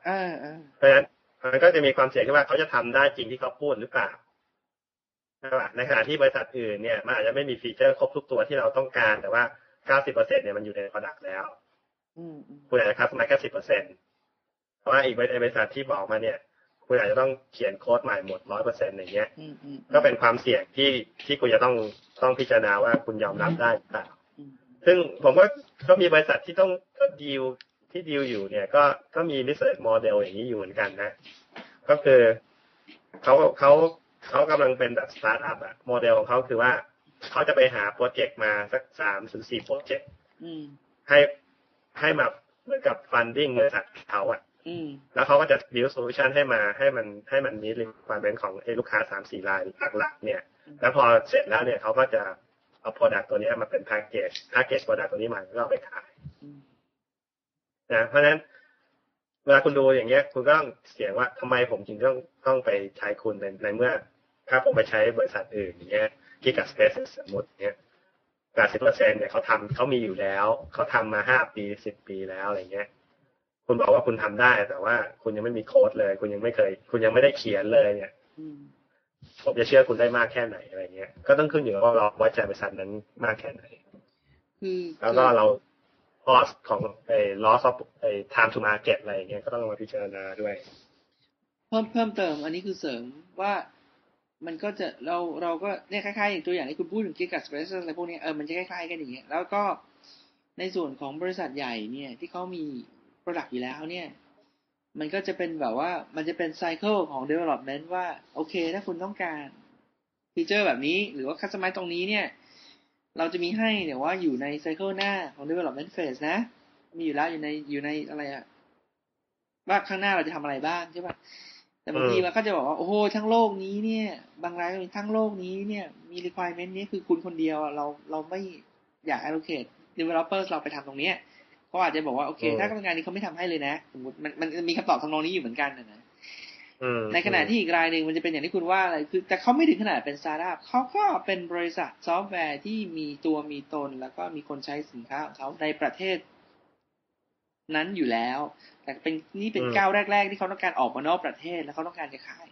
เพราะฉะนั้นมันก็จะมีความเสี่ยงที่ว่าเขาจะทำได้จริงที่เขาพูดหรือเปล่าใช่ป่ะในขณะที่บริษัทอื่นเนี่ยมันอาจจะไม่มีฟีเจอร์ครบทุกตัวที่เราต้องการแต่ว่าเก้าสิบเปอร์เซ็นต์ เนี่ยมันอยู่ใน product แล้วคุณอาจจะ customize แค่ สิบเปอร์เซ็นต์ เพราะว่าอีกบริษัทที่บอกมาเนี่ยคุณอาจจะต้องเขียนโค้ดใหม่หมด ร้อยเปอร์เซ็นต์ อย่างเงี้ยก็เป็นความเสี่ยงที่ที่คุณจะต้องต้องพิจารณาว่าคุณยอมรับได้หรือเปล่าซึ่งผมก็ก็มีบริษัทที่ต้องก็ดีลที่ดีลอยู่เนี่ยก็ก็มี business model อย่างนี้อยู่เหมือนกันนะก็คือเขาเขาเขากำลังเป็นแบบ startup อะโมเดลของเขาคือว่าเขาจะไปหาโปรเจกต์มาสักสามถึงสี่โปรเจกต์ให้ให้มาเหมือนกับฟันดิ้งบริษัทเขาอ่ะแล้วเขาก็จะบิลด์โซลูชันให้มาให้มันให้มันมีรีควายเมนต์ของลูกค้าสามสี่รายหลักๆเนี่ยแล้วพอเสร็จแล้วเนี่ยเขาก็จะเอาโปรดักต์ตัวนี้มาเป็นแพ็กเกจแพ็กเกจโปรดักต์ตัวนี้มาแล้วไปขายนะเพราะฉะนั้นเวลาคุณดูอย่างเงี้ยคุณก็ต้องเสียงว่าทำไมผมจึงต้องต้องไปใช้คุณในในเมื่อถ้าผมไปใช้บริษัทอื่นอย่างเงี้ยGigaspaces สมมุติเนี่ย แปดสิบเปอร์เซ็นต์ เนี่ยเขาทำเขามีอยู่แล้วเขาทำมาห้าปีสิบปีแล้วอะไรเงี้ยคุณบอกว่าคุณทำได้แต่ว่าคุณยังไม่มีโค้ดเลยคุณยังไม่เคยคุณยังไม่ได้เขียนเลยเนี่ย ผมจะเชื่อคุณได้มากแค่ไหนอะไรเงี้ยก็ต้องขึ้นอยู่กับว่าเราไว้ใจบริษัทนั้นมากแค่ไหนแล้วก็เรา loss ของไอ้ loss of ไอ้ time to market อะไรอย่างเงี้ยก็ต้องมาพิจารณาด้วยเพิ่มเพิ่มเติมอันนี้คือเสริมว่ามันก็จะเราเราก็เนี่ยคล้ายๆอย่างตัวอย่างที่คุณพูดถึง Gigaspaces อะไรพวกนี้เออมันจะคล้ายๆกันอย่างเงี้ยแล้วก็ในส่วนของบริษัทใหญ่เนี่ยที่เขามี product อยู่แล้วเนี่ยมันก็จะเป็นแบบว่ามันจะเป็น cycle ของ development ว่าโอเคถ้าคุณต้องการฟีเจอร์แบบนี้หรือว่า customize ตรงนี้เนี่ยเราจะมีให้แต่ว่าอยู่ใน cycle หน้าของ development phase นะมีอยู่แล้วอยู่ในอยู่ในอะไรอะว่าข้างหน้าเราจะทำอะไรบ้างใช่ป่ะแต่บางทีมันก็จะบอกว่าโอ้โหทั้งโลกนี้เนี่ยบางรายก็มีทั้งโลกนี้เนี่ยมี requirement นี้คือคุณคนเดียวเราเราไม่อยาก allocate developers เราไปทำตรงนี้เขาอาจจะบอกว่าโอเคถ้าการงานนี้เขาไม่ทำให้เลยนะสมมติมันมันมีคำตอบทำนองนี้อยู่เหมือนกันนะนะในขณะที่อีกรายหนึ่งมันจะเป็นอย่างที่คุณว่าอะไรคือแต่เขาไม่ถึงขนาดเป็นสตาร์ทอัพเขาก็เป็นบริษัทซอฟต์แวร์ที่มีตัวมีตนแล้วก็มีคนใช้สินค้าของเขาในประเทศนั้นอยู่แล้วแต่เป็นนี่เป็นก้าวแรกๆที่เขาต้องการออกมานอกประเทศแล้วเขาต้องการจะขาย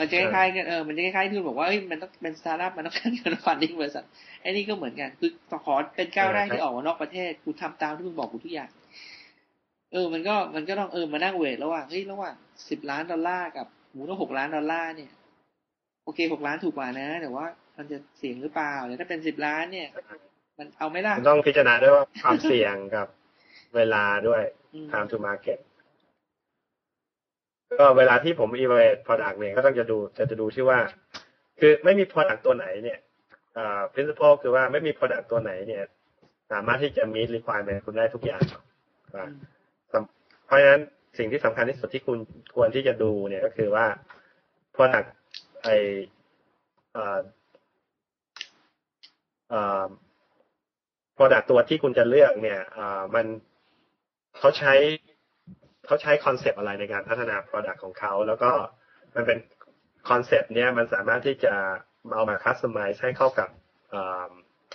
มันจะคล้ายๆกันเออมันจะคล้ายๆที่คุณบอกว่าเอ้ยมันต้องเป็นสตาร์ทอัพมันต้องการการฟันดิ้งบริษัทไอ้นี่ก็เหมือนกันคือขอเป็นก้าวแรกที่ออกมานอกประเทศกูทำตามที่มึงบอกกูทุกอย่างเออมันก็มันก็ต้องเออมานั่งเวทระหว่างเฮ้ยระหว่างสิบล้านดอลลาร์กับหมูต้องหกล้านดอลลาร์เนี่ยโอเคหกล้านถูกกว่านะแต่ว่ามันจะเสี่ยงหรือเปล่าเนี่ยถ้าเป็นสิบล้านเนี่ยมันเอาไม่ได้ต้องพิจารณาด้วยว่าความเสี่ยงกับเวลาด้วย time to marketก็เวลาที่ผม evaluate product เนี่ยก็ต้องจะดูจะจะดูที่ว่าคือไม่มี product ตัวไหนเนี่ยเอ่อ principle คือว่าไม่มี product ตัวไหนเนี่ยสามารถที่จะ meet requirement คุณได้ทุกอย่างเพราะฉะนั้นสิ่งที่สำคัญที่สุดที่คุณควรที่จะดูเนี่ยก็คือว่า product ไอเอ่อเอ่อ product ตัวที่คุณจะเลือกเนี่ยเอ่อมันเขาใช้เขาใช้คอนเซปต์อะไรในการพัฒนา product ของเขาแล้วก็มันเป็นคอนเซปต์เนี้ยมันสามารถที่จะเอามา customize ให้เข้ากับ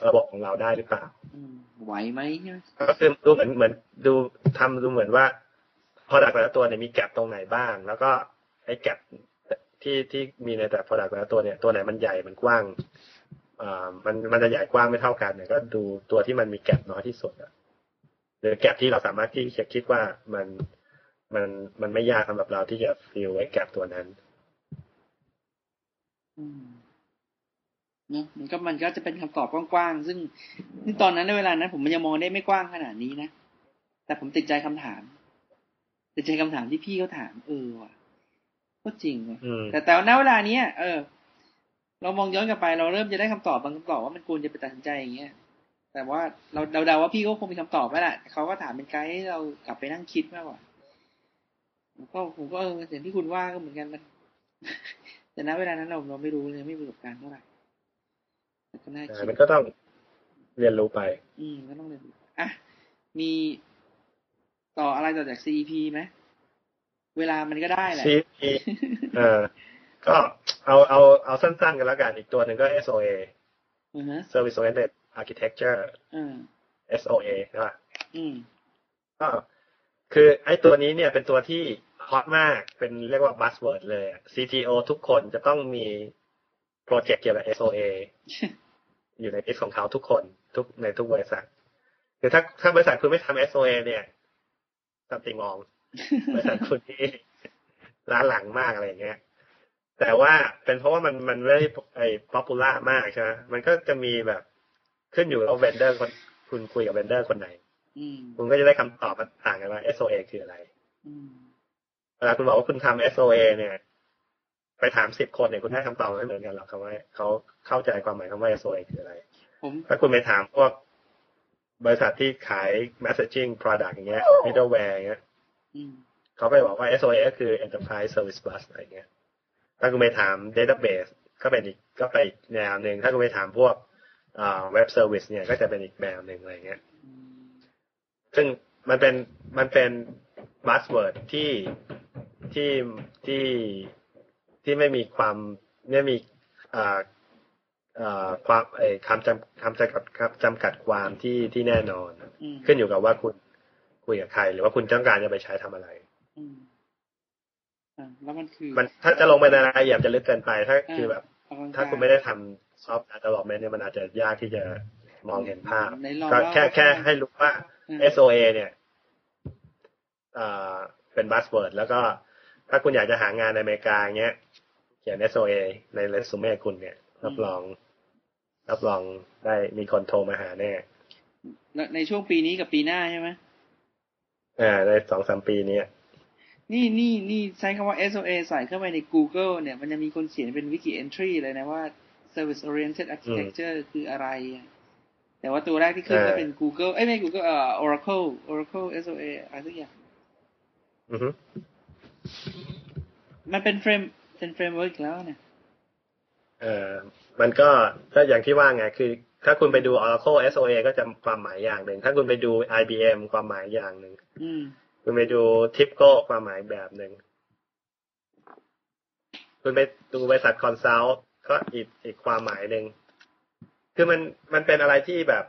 ระบบของเราได้หรือเปล่าไหวไหมก็คือดูเหมือนเหมือนดูทำดูเหมือนว่า product แต่ละตัวเนี่ยมีแกลบตรงไหนบ้างแล้วก็ไอ้แกลบที่ที่มีในแต่ product แต่ละตัวเนี่ยตัวไหนมันใหญ่มันกว้างมันมันจะใหญ่กว้างไม่เท่ากันเนี่ยก็ดูตัวที่มันมีแกลบน้อยที่สุดหรือแกลบที่เราสามารถที่จะคิดว่ามันมันมันไม่ยากสำหรับเราที่จะฟิลไว้แกปตัวนั้นเนอะมันก็มันก็จะเป็นคำตอบกว้างๆซึ่งตอนนั้นในเวลานั้นผมมันยังมองได้ไม่กว้างขนาดนี้นะแต่ผมติดใจคำถามติดใจคำถามที่พี่เขาถามเออว่ะก็จริงว่ะแต่แต่ณเวลานี้เออเรามองย้อนกลับไปเราเริ่มจะได้คำตอบบางคำตอบว่ามันควรจะไปตัดสินใจอย่างเงี้ยแต่ว่าเราเดาๆว่าพี่ก็คงมีคำตอบแล้วแหละเขาก็ถามเป็นไกด์ให้เรากลับไปนั่งคิดมากกว่าก็ผมก็เอออย่างที่คุณว่าก็เหมือนกันมันแต่ณเวลานั้นเราเราไม่รู้เลยไม่มีประสบการณ์เท่าไหร่ก็น่าคิดมันก็ต้องเรียนรู้ไปอืมก็ต้องเรียนรู้อ่ะมีต่ออะไรต่อจาก ซี อี พี ไหมเวลามันก็ได้แหละ ซี อี พี เออก็เอาเอาเอาสั้นๆกันแล้วกันอีกตัวหนึ่งก็ เอส โอ เอ อือฮะ Service-oriented Architecture อืม เอส โอ เอ ใช่ป่ะอืมก็คือไอ้ตัวนี้เนี่ยเป็นตัวที่ฮอตมากเป็นเรียกว่าบัสเวิร์ดเลย ซี ที โอ ทุกคนจะต้องมีโปรเจกต์เกี่ยวกับ เอส โอ เอ อยู่ในลิสต์ของเขาทุกคนทุกในทุกบริษัทคือถ้าถ้าบริษัทคุณไม่ทำ เอส โอ เอ เนี่ยซัมติงรองบริษัทคุณที่ล้าหลังมากอะไรอย่างเงี้ยแต่ว่าเป็นเพราะว่ามันมันไม่ได้ไอ้ป๊อปปูล่ามากใช่ไหมมันก็จะมีแบบขึ้นอยู่กับเวนเดอร์คนคุณคุยกับเวนเดอร์คนไหนคุณก็จะได้คำตอบต่างกันว่า เอส โอ เอ คืออะไรเวลาคุณบอกว่าคุณทำ เอส โอ เอ เนี่ยไปถามสิบคนเนี่ยคุณได้คำตอบไม่เหมือนกันหรอกคำว่าเขาเข้าใจความหมายคำว่า เอส โอ เอ คืออะไรถ้าคุณไปถามพวกบริษัทที่ขาย messaging product อย่างเงี้ย middleware อย่างเงี้ยเขาไปบอกว่า เอส โอ เอ ก็คือ Enterprise Service Bus อะไรเงี้ยถ้าคุณไปถาม database ก็เป็นอีกก็ไปอีกแนวหนึ่งถ้าคุณไปถามพวกเว็บ service เนี่ยก็จะเป็นอีกแนวหนึ่งอะไรเงี้ยซึ่งมันเป็นมันเป็นบัสเวิร์ดที่ที่ที่ที่ไม่มีความไม่มีอ่าอ่าความไอ้คำจำคำจำกัดครับจำกัดความที่ที่แน่นอนขึ้นอยู่กับว่าคุณคุยกับใครหรือว่าคุณต้องการจะไปใช้ทำอะไร แล้วมันคือมันถ้าจะลงไปในรายละเอียดจะลึกเกินไปถ้าคือแบบถ้าคุณไม่ได้ทำซอฟต์แวร์ development เนี่ยมันอาจจะยากที่จะมองเห็นภาพก็แค่แค่ให้รู้ว่า เอส โอ เอ เนี่ยเป็น buzzword แล้วก็ถ้าคุณอยากจะหางานในอเมริกาเงี้ยเขียน เอส โอ เอ ในเรซูเม่คุณเนี่ยรับรองรับรองได้มีคนโทรมาหาแน่ในช่วงปีนี้กับปีหน้าใช่ไหมอ่าใน สองถึงสาม ปีนี้นี่นี่นี่ใช้คำว่า เอส โอ เอ ใส่เข้าไปใน Google เนี่ยมันจะมีคนเขียนเป็น Wiki Entry เลยนะว่า Service-oriented Architecture คืออะไรแต่ว่าตัวแรกที่ขึ้นก็เป็น Google เอ้ยไม่ Google เอ่อ Oracle Oracle เอส โอ เอ อะไรสักอย่างอือฮึมันเป็นเฟรมเป็นเฟรมเวิร์คแล้วเนี่ยเอ่อมันก็ถ้าอย่างที่ว่าไงคือถ้าคุณไปดู Oracle เอส โอ เอ ก็จะความหมายอย่างหนึ่งถ้าคุณไปดู ไอ บี เอ็ม ความหมายอย่างหนึ่งคุณไปดูทิปโก้ความหมายแบบหนึ่งคุณไปดูบริษัทคอนซัลท์ก็อีกอีกความหมายหนึ่งคือมันมันเป็นอะไรที่แบบ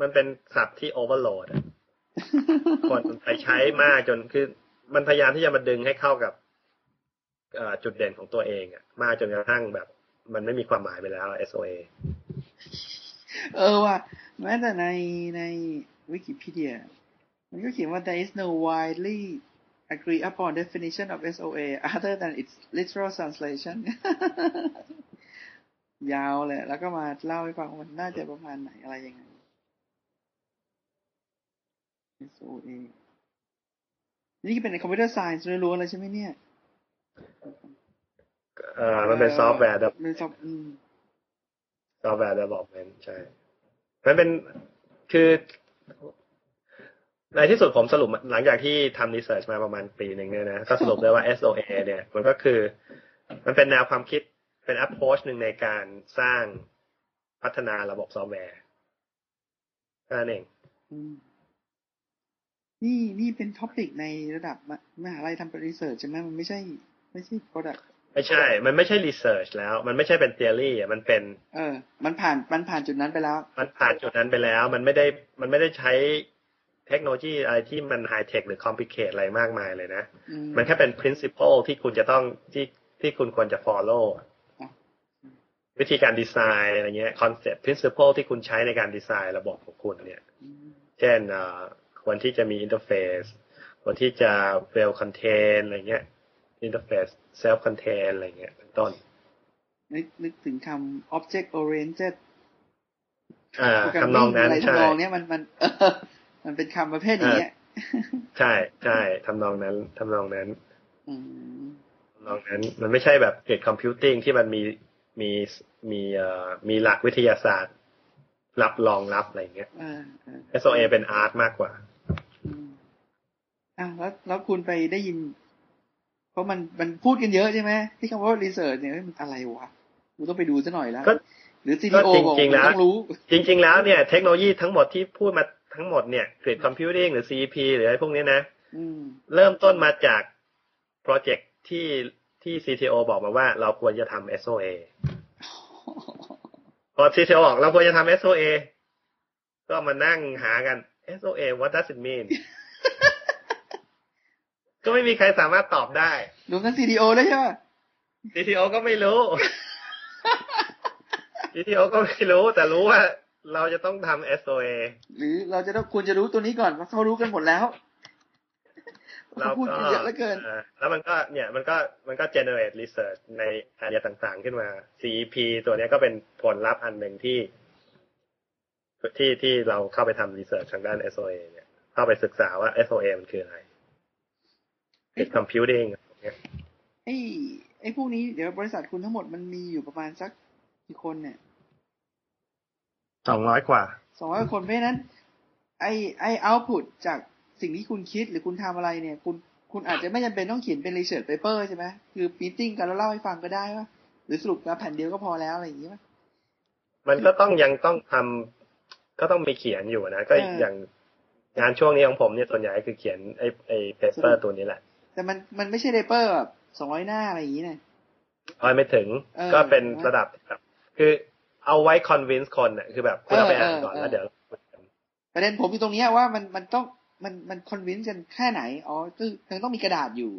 มันเป็นศัพท์ที่โอเวอร์โหลดคนไปใช้มากจนคือมันพยายามที่จะมาดึงให้เข้ากับจุดเด่นของตัวเองอะมากจนกระทั่งแบบมันไม่มีความหมายไปแล้ว เอส โอ เอ เออว่ะแม้แต่ในในวิกิพีเดียมันก็เขียนว่า there is no widely agree upon definition of เอส โอ เอ other than its literal translation ยาวเลยแล้วก็มาเล่าให้ฟังว่ามันน่าจะประมาณไหนอะไรยังไง เอส โอ เอ นี่ก็เป็นในคอมพิวเตอร์ไซน์ล้วนๆเลยใช่ไหมเนี่ยเอ่อมันเป็นซอฟต์แวร์แบบซอฟต์ซอฟต์แวร์แบบบอกมันใช่มันเป็นคือในที่สุดผมสรุปหลังจากที่ทำรีเสิร์ชมาประมาณปีหนึ่งเนี่ยนะก็สรุปได้ว่า เอส โอ เอ เนี่ยมันก็คือมันเป็นแนวความคิดเป็น approach หนึ่งในการสร้างพัฒนาระบบซอฟต์แวร์นั่นเองนี่นี่เป็นท็อปิกในระดับมหาวิทยาลัยทำรีเสิร์ชใช่ไหมมันไม่ใช่ไม่ใช่ productไม่ใช่ มันไม่ใช่รีเสิร์ชแล้ว มันไม่ใช่เป็น theory อ่ะ มันเป็น เออ มันผ่าน มันผ่านจุดนั้นไปแล้ว มันผ่านจุดนั้นไปแล้ว มันไม่ได้ มันไม่ได้ใช้เทคโนโลยีอะไรที่มันไฮเทคหรือคอมพลิเคทอะไรมากมายเลยนะ มันแค่เป็น principle ที่คุณจะต้อง ที่ที่คุณควรจะ follow วิธีการดีไซน์อะไรเงี้ย concept principle ที่คุณใช้ในการดีไซน์ระบบของคุณเนี่ย เช่น เอ่อ ควรที่จะมี interface ควรที่จะ well contain อะไรเงี้ยinterface self contain อะไรเงี้ยเป็นต้นนึกนึกถึงคำ object oriented อ่าคำนองนั้นใช่คำนองเนี้ยมันมันมันเป็นคำประเภทอย่างเงี้ยใช่ใช่ทำนองนั้นทำนองนั้นทำนองนั้นมันไม่ใช่แบบ Grid Computing ที่มันมีมีมีเอ่อมีหลักวิทยาศาสตร์รับรองรับอะไรเงี้ย เอส โอ เอ เป็น art มากกว่าอ่าแล้วแล้วคุณไปได้ยินเพราะมันมันพูดกันเยอะใช่ไหมที่คำว่ารีเสิร์ชเนี่ยมันอะไรวะกูต้องไปดูซะหน่อยแล้วหรือซีดีโอบอกต้องรู้จริงๆแล้วเนี่ยเทคโนโลยีทั้งหมดที่พูดมาทั้งหมดเนี่ยเกรดคอมพิวติ้งหรือ ซี อี พี หรืออะไรพวกนี้นะเริ่มต้นมาจากโปรเจกต์ที่ที่ ซี ที โอ บอกมาว่าเราควรจะทำ เอส โอ เอ พอ ซี ที โอ บอกเราควรจะทำ เอส โอ เอ ก็มานั่งหากัน เอส โอ เอ what does it meanก็ไม่มีใครสามารถตอบได้รวมทั้ง ซี ที โอ ด้วยใช่ป่ะ ซี ที โอ ก็ไม่รู้ ซี ที โอ ก็ไม่รู้แต่รู้ว่าเราจะต้องทำ เอส โอ เอ หรือเราจะต้องควรจะรู้ตัวนี้ก่อนเพราะเขารู้กันหมดแล้วเราพูดเยอะเหลือเกินแล้วมันก็เนี่ยมันก็มันก็ generate research ในอเดียต่างๆขึ้นมา ซี อี พี ตัวนี้ก็เป็นผลลัพธ์อันหนึ่งที่ที่ที่เราเข้าไปทำ research ทางด้าน เอส โอ เอ เนี่ยเข้าไปศึกษาว่า เอส โอ เอ มันคืออะไรไอ้คอมพิวติ้งไอ้ไอ้พวกนี้เดี๋ยวบริษัทคุณทั้งหมดมันมีอยู่ประมาณสักกี่คนเนี่ยสองร้อยกว่าสองร้อยคนเพราะนั้นไอ้ไอ้เอาท์พุตจากสิ่งที่คุณคิดหรือคุณทำอะไรเนี่ยคุณคุณอาจจะไม่จำเป็นต้องเขียนเป็นรีเสิร์ชเปเปอร์ใช่ไหมคือมีตติ้งกันแล้วเล่าให้ฟังก็ได้ป่ะหรือสรุปมาแผ่นเดียวก็พอแล้วอะไรอย่างงี้ป่ะมันก็ต้องยังต้องทำก็ต้องมีเขียนอยู่นะก็อย่างงานช่วงนี้ของผมเนี่ยส่วนใหญ่คือเขียนไอ้ไอ้เปเปอร์ตัวนี้แหละแต่มันมันไม่ใช่เปเปอร์แบบสองร้อยหน้าอะไรอย่างงี้นะอ๋อไม่ถึงก็เป็นระดับแบบคือเอาไว้คอนวินส์คนน่ะคือแบบคุณเอาไปอ่านก่อนแล้วเดี๋ยวประเด็นผมอยู่ตรงเนี้ยว่ามันมันต้องมันมันคอนวินส์กันแค่ไหนอ๋อคือยังต้องมีกระดาษอยู่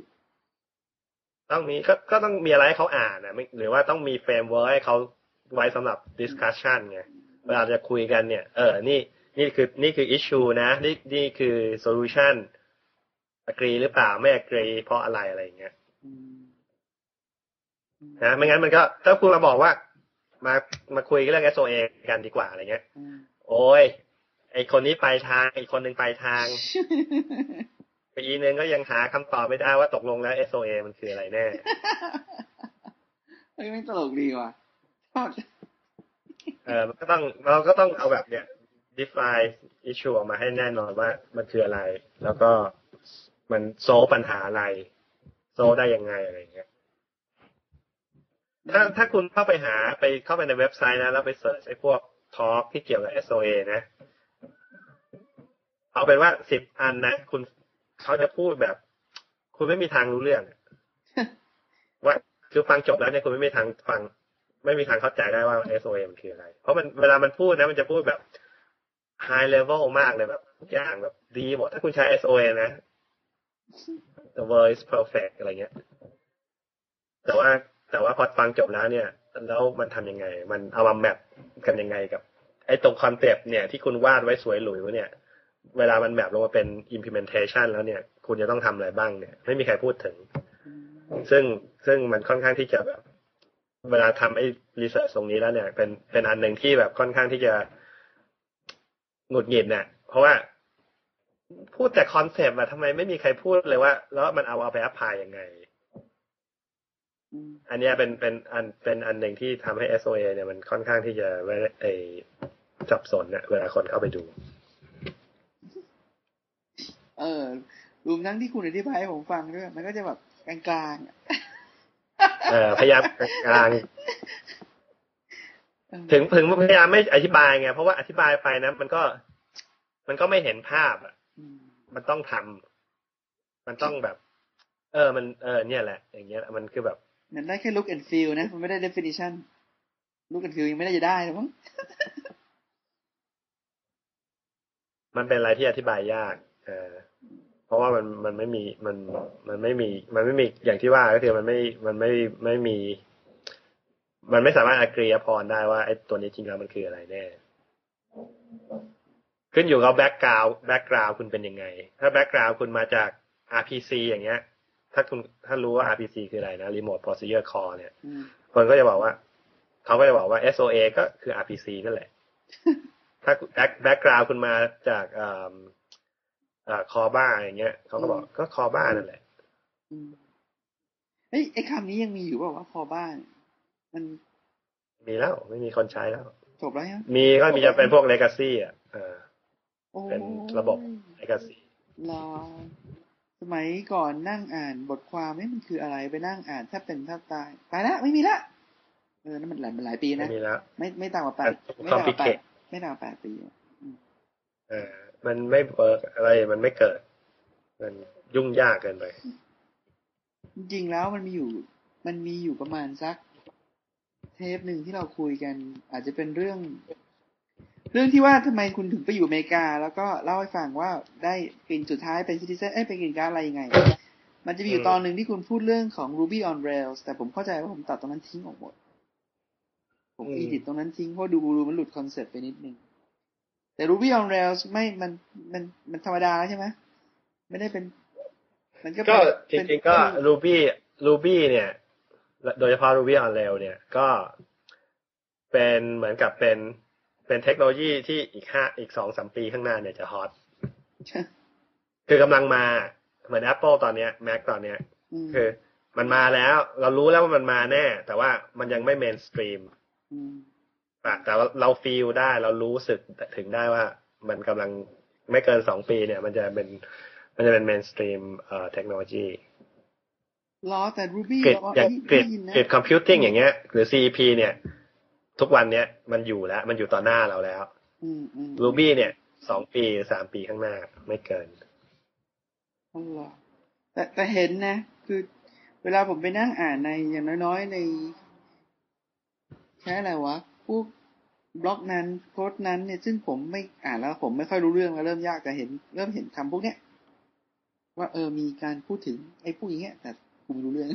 ต้องมีก็ก็ต้องมีอะไรให้เขาอ่านนะหรือว่าต้องมีเฟรมเวิร์คให้เขาไว้สำหรับ discussion ไงเวลาจะคุยกันเนี่ยเออนี่นี่คือนี่คือ issue นะนี่นี่คือ solution agree หรือเปล่าไม่ agree เพราะอะไรอะไรอย่างเงี้ยนะไม่งั้นมันก็ถ้าคุณมาบอกว่ามามาคุยเรื่อง เอส โอ เอ กันดีกว่าอะไรเงี้ยโอ้ยไอคนนี้ไปทางอีกคนนึงไปทางปีนึงก็ยังหาคำตอบไม่ได้ว่าตกลงแล้ว เอส โอ เอ มันคืออะไรแน่เฮ้ยมันตลกดีว่ะเออมันก็ต้องเราก็ต้องเอาแบบเนี้ย define issue ออกมาให้แน่นอนว่ามันคืออะไรแล้วก็มันโซลปัญหาอะไรโซลได้ยังไงอะไรอย่างเงี้ยถ้าถ้าคุณเข้าไปหาไปเข้าไปในเว็บไซต์นะแล้วไปเสิร์ชไอ้พวกทอล์กที่เกี่ยวกับ เอส โอ เอ นะเอาเป็นว่าสิบอันนะคุณเขาจะพูดแบบคุณไม่มีทางรู้เรื่องว่าคือฟังจบแล้วเนี่ยคุณไม่มีทางฟังไม่มีทางเข้าใจได้ว่า เอส โอ เอ มันคืออะไรเพราะมันเวลามันพูดนะมันจะพูดแบบ high level มากเลยแบบทุกอย่างแบบดีหมดถ้าคุณใช้ เอส โอ เอ นะ the world is perfect อะไรเงี้ยแต่ว่าแต่ว่าพอฟังจบแล้วเนี่ยแล้วมันทำยังไงมันเอามาแมปกันยังไงกับไอ้ตรงคอนเซปต์เนี่ยที่คุณวาดไว้สวยหรูเนี่ยเวลามันแมปลงมาเป็น implementation แล้วเนี่ยคุณจะต้องทำอะไรบ้างเนี่ยไม่มีใครพูดถึงซึ่งซึ่งมันค่อนข้างที่จะแบบเวลาทำไอ้ research ตรงนี้แล้วเนี่ยเป็นเป็นอันหนึ่งที่แบบค่อนข้างที่จะหงุดหงิดเนี่ยเพราะว่าพูดแต่คอนเซปต์อะทำไมไม่มีใครพูดเลยว่าแล้วมันเอาเอาไป apply ยังไงอันนี้เป็นเป็นอันเป็นอันหนึ่งที่ทำให้ เอส โอ เอ เนี่ยมันค่อนข้างที่จะไอ้สับสนเนี่ยเวลาคนเข้าไปดูเออรวมทั้งที่คุณอธิบายให้ผมฟังด้วยมันก็จะแบบกลางๆเออพยายามกลางถึงถึงพยายามไม่อธิบายไงเพราะว่าอธิบายไปนะมันก็มันก็ไม่เห็นภาพอ่ะมันต้องทำมันต้องแบบเออมันเออเนี่ยแหละอย่างเงี้ยมันคือแบบมันได้แค่ look and feel นะมันไม่ได้ definition look and feel ยังไม่ได้จะได้หรอมั้งมันเป็นอะไรที่อธิบายยากเออเพราะว่ามันมันไม่มีมันมันไม่มีมันไม่มีอย่างที่ว่าก็คือมันไม่มันไม่ไม่มีมันไม่สามารถ agree upon ได้ว่าไอ้ตัวนี้จริงแล้วมันคืออะไรแน่ขึ้นอยู่กับ background background คุณเป็นยังไงถ้า background คุณมาจาก อาร์ พี ซี อย่างเงี้ยถ้าคุณถ้ารู้ว่า อาร์ พี ซี คืออะไรนะ Remote Procedure Call เนี่ยคนก็จะบอกว่าเขาก็จะบอกว่า เอส โอ เอ ก็คือ อาร์ พี ซี นั่นแหละถ้า background คุณมาจากเอ่อเอ่อคอบ้าอย่างเงี้ยเขาก็บอกก็คอบ้านั่นแหละเฮ้ยไอ้คำนี้ยังมีอยู่ป่าวว่าคอบ้ามันมีแล้วไม่มีคนใช้แล้วจบแล้วมีก็มีจะเป็นพวก legacy อ่ะเออเป็นระบบ legacy รอสมัยก่อนนั่งอ่านบทความนี่มันคืออะไรไปนั่งอ่านแทบเป็นแทบตายตายแล้วไม่มีละเออนั่นมันหลายมันหลายปีนะไม่มีละไม่ไม่ต่างกว่าแปดไม่ต่างกว่าแปดไม่ต่างกว่าแปดปีเออมันไม่เปิดอะไรมันไม่เกิดมันยุ่งยากเกินไปจริงๆแล้วมันมีอยู่มันมีอยู่ประมาณสักเทปหนึ่งที่เราคุยกันอาจจะเป็นเรื่องเรื่องที่ว่าทำไมคุณถึงไปอยู่อเมริกาแล้วก็เล่าให้ฟังว่าได้กินสุดท้ายเป็นซิติเซนเอ้ยไปกินการอะไรยังไงมันจะมีอยู่ตอนหนึ่งที่คุณพูดเรื่องของ Ruby on Rails แต่ผมเข้าใจว่าผมตัดตรงนั้นทิ้งออกหมดผมอีดิตตรงนั้นทิ้งเพราะดูรูมันหลุดคอนเซ็ปต์ไปนิดนึงแต่ Ruby on Rails ไม่มันมันมันธรรมดาใช่ไหมไม่ได้เป็นมันก็ก็จริงๆก็ Ruby Ruby เนี่ยโดยเฉพาะ Ruby on Rails เนี่ยก็เป็นเหมือนกับเป็นเป็นเทคโนโลยีที่อีกห้าอีก สองถึงสาม ปีข้างหน้าเนี่ยจะฮอตคือกำลังมาเหมือน Apple ตอนเนี้ย Mac ตอนเนี้ยคือมันมาแล้วเรารู้แล้วว่ามันมาแน่แต่ว่ามันยังไม่เมนสตรีมแต่เราฟีลได้เรารู้สึกถึงได้ว่ามันกำลังไม่เกินสองปีเนี่ยมันจะเป็นมันจะเป็นเมนสตรีมเอ่อเทคโนโลยีรอแต่ Ruby อย่าง Grid Computing อย่างเงี้ยหรือ ซี อี พี เนี่ยทุกวันเนี้ยมันอยู่แล้วมันอยู่ต่อหน้าเราแล้ว Ruby เนี่ยสองปีสามปีข้างหน้าไม่เกินอ๋อแต่แต่เห็นนะคือเวลาผมไปนั่งอ่านในอย่างน้อยๆในใช้อะไรวะพวกบล็อกนั้นโค้ดนั้นเนี่ยซึ่งผมไม่อ่านแล้วผมไม่ค่อยรู้เรื่องแล้วเริ่มยากแต่เห็นเริ่มเห็นคำพวกเนี้ยว่าเออมีการพูดถึงไอ้พวกอย่างเงี้ยแต่ กูไม่รู้เรื่อง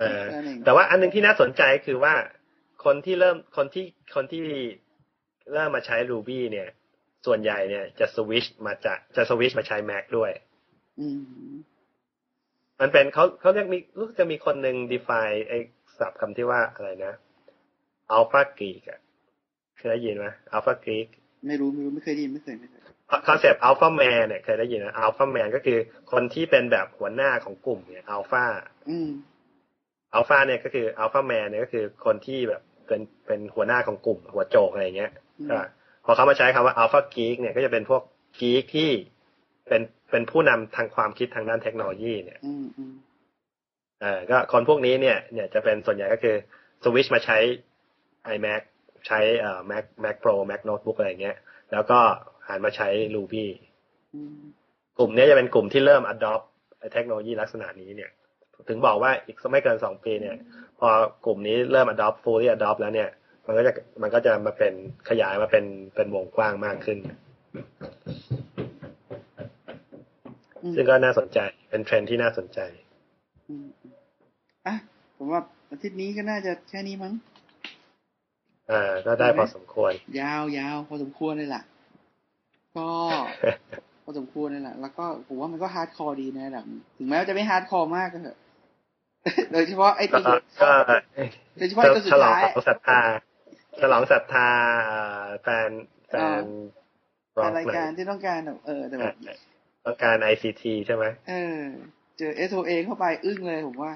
เออแต่ว่าอันนึงที่น่าสนใจคือว่าคนที่เริ่มคนที่คนที่เริ่มมาใช้ Ruby เนี่ยส่วนใหญ่เนี่ยจะสวิชมาจะจะสวิชมาใช้ Mac ด้วยอืมมันเป็นเขาเขาเรียกมีรู้สึกจะมีคนหนึ่ง define ไอ้ศัพท์คำที่ว่าอะไรนะ Alpha Geek อ่ะเคยได้ยินไหม Alpha Geek ไม่รู้ไม่รู้ไม่เคยได้ยินไม่เคยไม่เคยคอนเซปต์ Alpha Man เนี่ยเคยได้ยินนะ Alpha Man ก็คือคนที่เป็นแบบหัวหน้าของกลุ่มเนี่ย Alpha อืม Alpha เนี่ยก็คือ Alpha Man เนี่ยก็คือคนที่แบบเป็นเป็นหัวหน้าของกลุ่มหัวโจกอะไรอย่างเงี้ยอ่าพอเขามาใช้คำว่า Alpha Geek เนี่ยก็จะเป็นพวก Geek ที่เป็นเป็นผู้นำทางความคิดทางด้านเทคโนโลยีเนี่ยอืมเออก็คนพวกนี้เนี่ยเนี่ยจะเป็นส่วนใหญ่ก็คือสวิชมาใช้ iMac ใช้เอ่อ Mac Mac Pro Mac Notebook อะไรอย่างเงี้ยแล้วก็หันมาใช้ Ruby กลุ่มนี้จะเป็นกลุ่มที่เริ่ม adopt เทคโนโลยีลักษณะนี้เนี่ยถึงบอกว่าอีกไม่เกินสองปีเนี่ยพอกลุ่มนี้เริ่ม adopt fully adopt แล้วเนี่ยมันก็จะมันก็จะมาเป็นขยายมาเป็นเป็นวงกว้างมากขึ้นซึ่งก็น่าสนใจเป็นเทรนด์ที่น่าสนใจอ่ะผมว่าอาทิตย์นี้ก็น่าจะแค่นี้มั้งอ่าก็ได้พอสมควรยาวๆพอสมควรเลยล่ะก็พอสมควรเลยล่ะแล้วก็ผมว่ามันก็ฮาร์ดคอร์ดีนะแบบถึงแม้ว่าจะไม่ฮาร์ดคอร์มากก็เถอะโดยเฉพาะไอ้ตัวก็โดยเฉพาะตัวสุดท้ายฉลองศรัทธาฉลองศรัทธาแฟนแฟนรายการที่ต้องการเออแต่แบบต้องการ ไอ ซี ที ใช่ไหมเออเจอ เอส โอ เอ เข้าไปอึ้งเลยผมว่า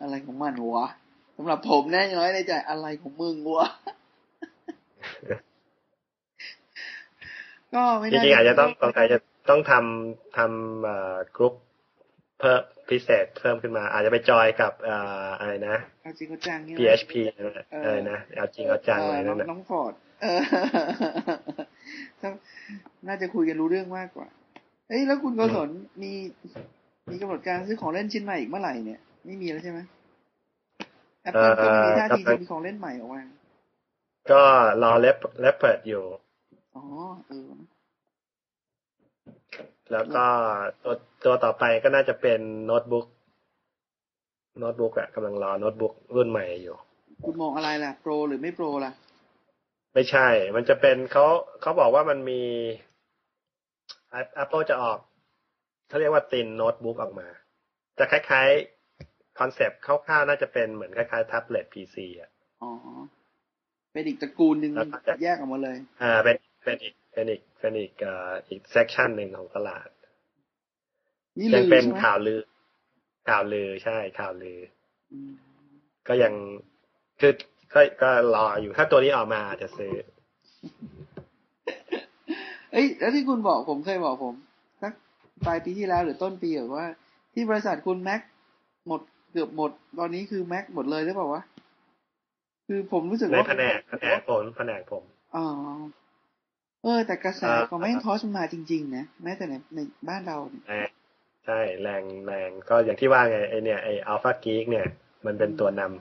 อะไรของมันวะสำหรับผมแน่น้อยในใจอะไรของมึงวะก็ไม่ได้จริงๆอาจจะต้องต้องการจะต้องทำทำเอ่อกรุ๊ปเพิ่มพิเศษเพิ่มขึ้นมาอาจจะไปจอยกับเอ่ออะไรนะ พี เอช พี อะไรนะเอาจริงเอาจังอะไรนั่นน่ะน้องฟอร์ดเออน่าจะคุยกันรู้เรื่องมากกว่าเอ้ยแล้วคุณโกศลมีมีกำหนดการซื้อของเล่นชิ้นใหม่อีกเมื่อไหร่เนี่ยไม่มีแล้วใช่ไหมแอปเปิลก็มีท่าทีจะมีของเล่นใหม่ออกมาก็รอเล็บเล็บเปิดอยู่อ๋อเออแล้วก็ตัวตัวต่อไปก็น่าจะเป็นโน้ตบุ๊กโน้ตบุ๊กอะกำลังรอโน้ตบุ๊กรุ่นใหม่อยู่คุณมองอะไรล่ะโปรหรือไม่โปรล่ะไม่ใช่มันจะเป็นเขาเขาบอกว่ามันมี Apple จะออกเขาเรียกว่าตินโน้ตบุ๊กออกมาจะคล้ายๆคอนเซปต์คร่าวๆน่าจะเป็นเหมือนคล้ายๆแท็บเล็ต พี ซี อ่ะอ๋อเป็นอีกตระกูลนึงแยกออกมาเลยอ่าเป็นเป็นอีกเป็นอีกเป็นอีกเอ่ออีกเซกชันนึงของตลาดนี่เลยเป็นข่าวลือข่าวลือใช่ข่าวลืออืมก็ยังคือก็รออยู่ถ้าตัวนี้ออกมาจะซื้อเอ้ยแล้วที่คุณบอกผมเคยบอกผมสักปลายปีที่แล้วหรือต้นปีหรือว่าที่บริษัทคุณแม็กหมดเกือบหมดตอนนี้คือแม็กหมดเลยหรือเปล่าวะคือผมรู้สึกว่าในแผนกแผนกผมแผนกผมอ๋อเออแต่กระแสก็ไม่ท้อชมาจริงๆนะแม้แต่ในในบ้านเราใช่แรงแรงก็อย่างที่ว่าไงไอเนี่ยไออัลฟากีกเนี่ยมันเป็นตัวนำ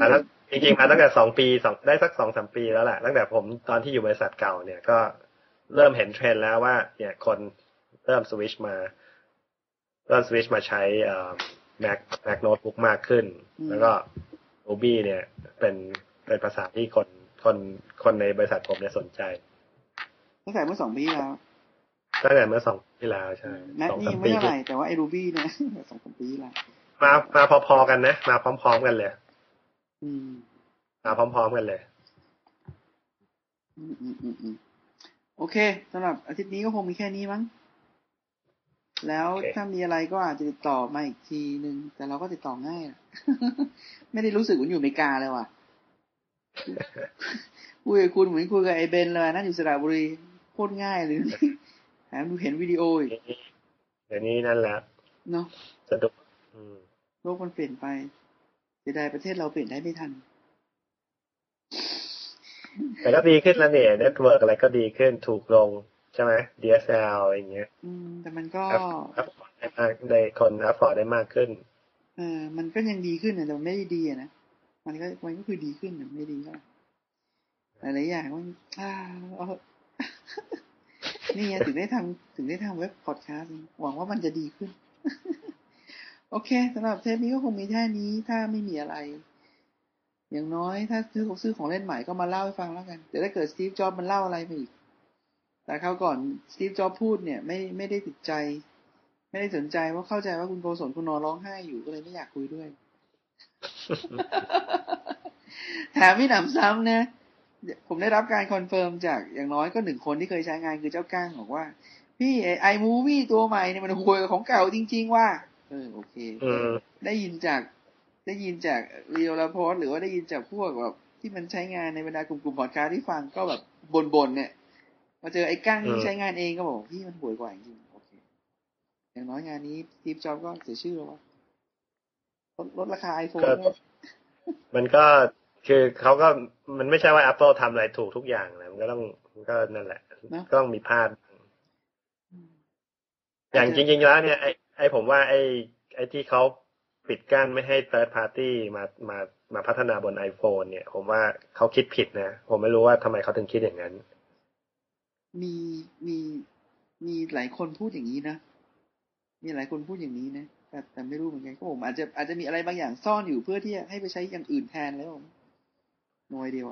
มาแล้วจริงๆมาตั้งแต่สองปีสองได้สัก สองถึงสาม ปีแล้วแหละตั้งแต่ผมตอนที่อยู่บริษัทเก่าเนี่ยก็เริ่มเห็นเทรนด์แล้วว่าเนี่ยคนเริ่มสวิชมาเริ่มสวิชมาใช้เอ่อ Mac Mac Notebook มากขึ้นแล้วก็ Ruby เนี่ยเป็นเป็นภาษาที่คนคนคนในบริษัทผมเนี่ยสนใจตั้งแต่เมื่อสองปีแล้วตั้งแต่เมื่อสองปีแล้วใช่ Mac นี่ไม่เท่าไหร่แต่ว่าไอ้ Ruby เนี่ยสองปีแล้วมามาพอๆกันนะมาพร้อมๆกันเลยอืมมาพร้อมๆกันเลยอืมๆๆโอเคสำหรับอาทิตย์นี้ก็คงมีแค่นี้มั้งแล้ว okay. ถ้ามีอะไรก็อาจจะติดต่อมาอีกทีนึงแต่เราก็ติดต่อง่าย ไม่ได้รู้สึกว่าอยู่อเมริกาเลยว่ะคุยกับคุณเหมือนคุยกับไอ้เบนเลยนะอยู่สระบุรีโคตรง่ายเลยแถมดูเห็นวิดีโออีกเดี๋ยวนี้นั่นแหละเนาะสะดวกโลกมันเปลี่ยนไปเสียดายประเทศเราเปลี่ยนได้ไม่ทันแต่ก็ดีขึ้นแล้วเนี่ยเน็ตเวิร์กอะไรก็ดีขึ้นถูกลงใช่ไหม ดี เอส แอล อะไรอย่างเงี้ยอืมแต่มันก็อัพพอร์ตได้มากได้คนอัพพอร์ตได้มากขึ้นเออมันก็ยังดีขึ้นแต่มันไม่ได้ดีนะมันก็มันก็คือดีขึ้นแต่ไม่ดีก็หลายๆอย่างมันอ้าว นี่ไงถึงได้ทำถึงได้ทำเว็บพอดแคสต์หวังว่ามันจะดีขึ้นโอเคสำหรับเทปนี้ก็คงมีแค่นี้ถ้าไม่มีอะไรอย่างน้อยถ้าซื้อของซื้อของเล่นใหม่ก็มาเล่าให้ฟังแล้วกันเดี๋ยวถ้าเกิดสตีฟจ็อบมันเล่าอะไรมาอีกแต่คราวก่อนสตีฟจ็อบพูดเนี่ยไม่ไม่ได้ติดใจไม่ได้สนใจว่าเข้าใจว่าคุณโกศลคุณนอร้องไห้อยู่ก็เลยไม่อยากคุยด้วยแถมไม่หนำซ้ำนะผมได้รับการคอนเฟิร์มจากอย่างน้อยก็หนึ่งคนที่เคยใช้งานคือเจ้าก้างบอกว่าพี่ไอมูวี่ตัวใหม่เนี่ยมันโหยของเก่าจริงๆว่าเออโอเคเออได้ยินจากได้ยินจากเรียลลาพอร์ตหรือว่าได้ยินจากพวกแบบที่มันใช้งานในบรรดากลุ่มๆพอดคาสต์ที่ฟังก็แบบบ่นๆเนี่ยมาเจอไอ้ก้างที่ใช้งานเองก็บอกพี่มันโหยกว่าจริงโอเคอย่างน้อยงานนี้สตีฟจ็อบก็เสียชื่อแล้วว่าลดราคา iPhone มันก็คือเขาก็มันไม่ใช่ว่า Apple ทำอะไรถูกทุกอย่างนะมันก็ต้องก็นั่นแหละก็ต้องมีพลาดอย่างจริงๆแล้วเนี่ยไอ้ไอ้ผมว่าไอ้ไอ้ที่เขาปิดกั้นไม่ให้ third party มามามาพัฒนาบน iPhone เนี่ยผมว่าเขาคิดผิดนะผมไม่รู้ว่าทำไมเขาถึงคิดอย่างนั้นมีมีมีหลายคนพูดอย่างนี้นะมีหลายคนพูดอย่างนี้นะแต่แต่ไม่รู้เหมือนกันก็ผมอาจจะอาจจะมีอะไรบางอย่างซ่อนอยู่เพื่อที่ให้ไปใช้อย่างอื่นแทนแล้วผมน้อยเดียว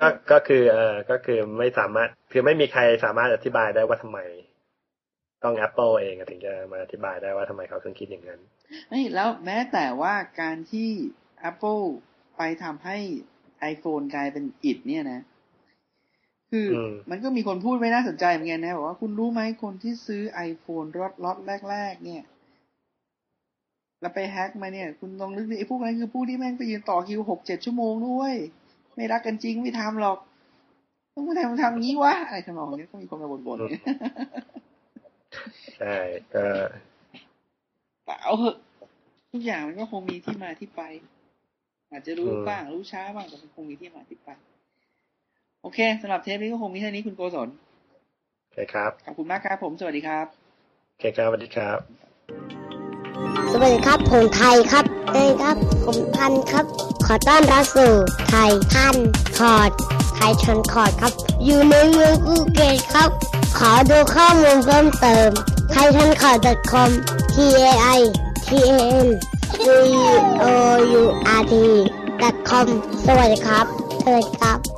ก็ก็คือเออก็คือไม่สามารถคือไม่มีใครสามารถอธิบายได้ว่าทำไมต้อง Apple เองถึงจะมาอธิบายได้ว่าทำไมเขาถึงคิดอย่างนั้นนี่แล้วแม้แต่ว่าการที่ Apple ไปทำให้ iPhone กลายเป็นอิดเนี่ยนะคือมันก็มีคนพูดไม่น่าสนใจเหมือนกันนะบอกว่าคุณรู้ไหมคนที่ซื้อ iPhone ล็อตล็อตแรกๆเนี่ยแล้วไปแฮกมาเนี่ยคุณลองนึกดิไอ้พวกนั้นคือผู้ที่แม่งไปยืนต่อคิว หกถึงเจ็ด ชั่วโมงด้วยไม่รักกันจริงไม่ทำหรอกต้องมาทำทำงี้วะอะไรทำนองนี้ก็มีคนมาบ่นๆใช่ก็แต่เอาเหอะทุกอย่างมันก็คงมีที่มาที่ไปอาจจะรู้บ้างรู้ช้าบ้างแต่มันคงมีที่มาที่ไปโอเคสำหรับเทปนี้ก็คงมีเท่านี้คุณโกศลโอเคครับขอบคุณมากครับผมสวัสดีครับโอเคครับสวัสดีครับสวัสดีครับผมไทยครับเอ้ยครับผมพันครับขอต้อนรับสู่ไทยทันคอร์ดไทยทันคอร์ดครับอยู่ในเมืองภูเก็ตครับขอดูข้อมูลเพิ่มเติมไทยทันคอร์ด .com t a i t a n c o u r t .com สวัสดีครับสวัสดีครับ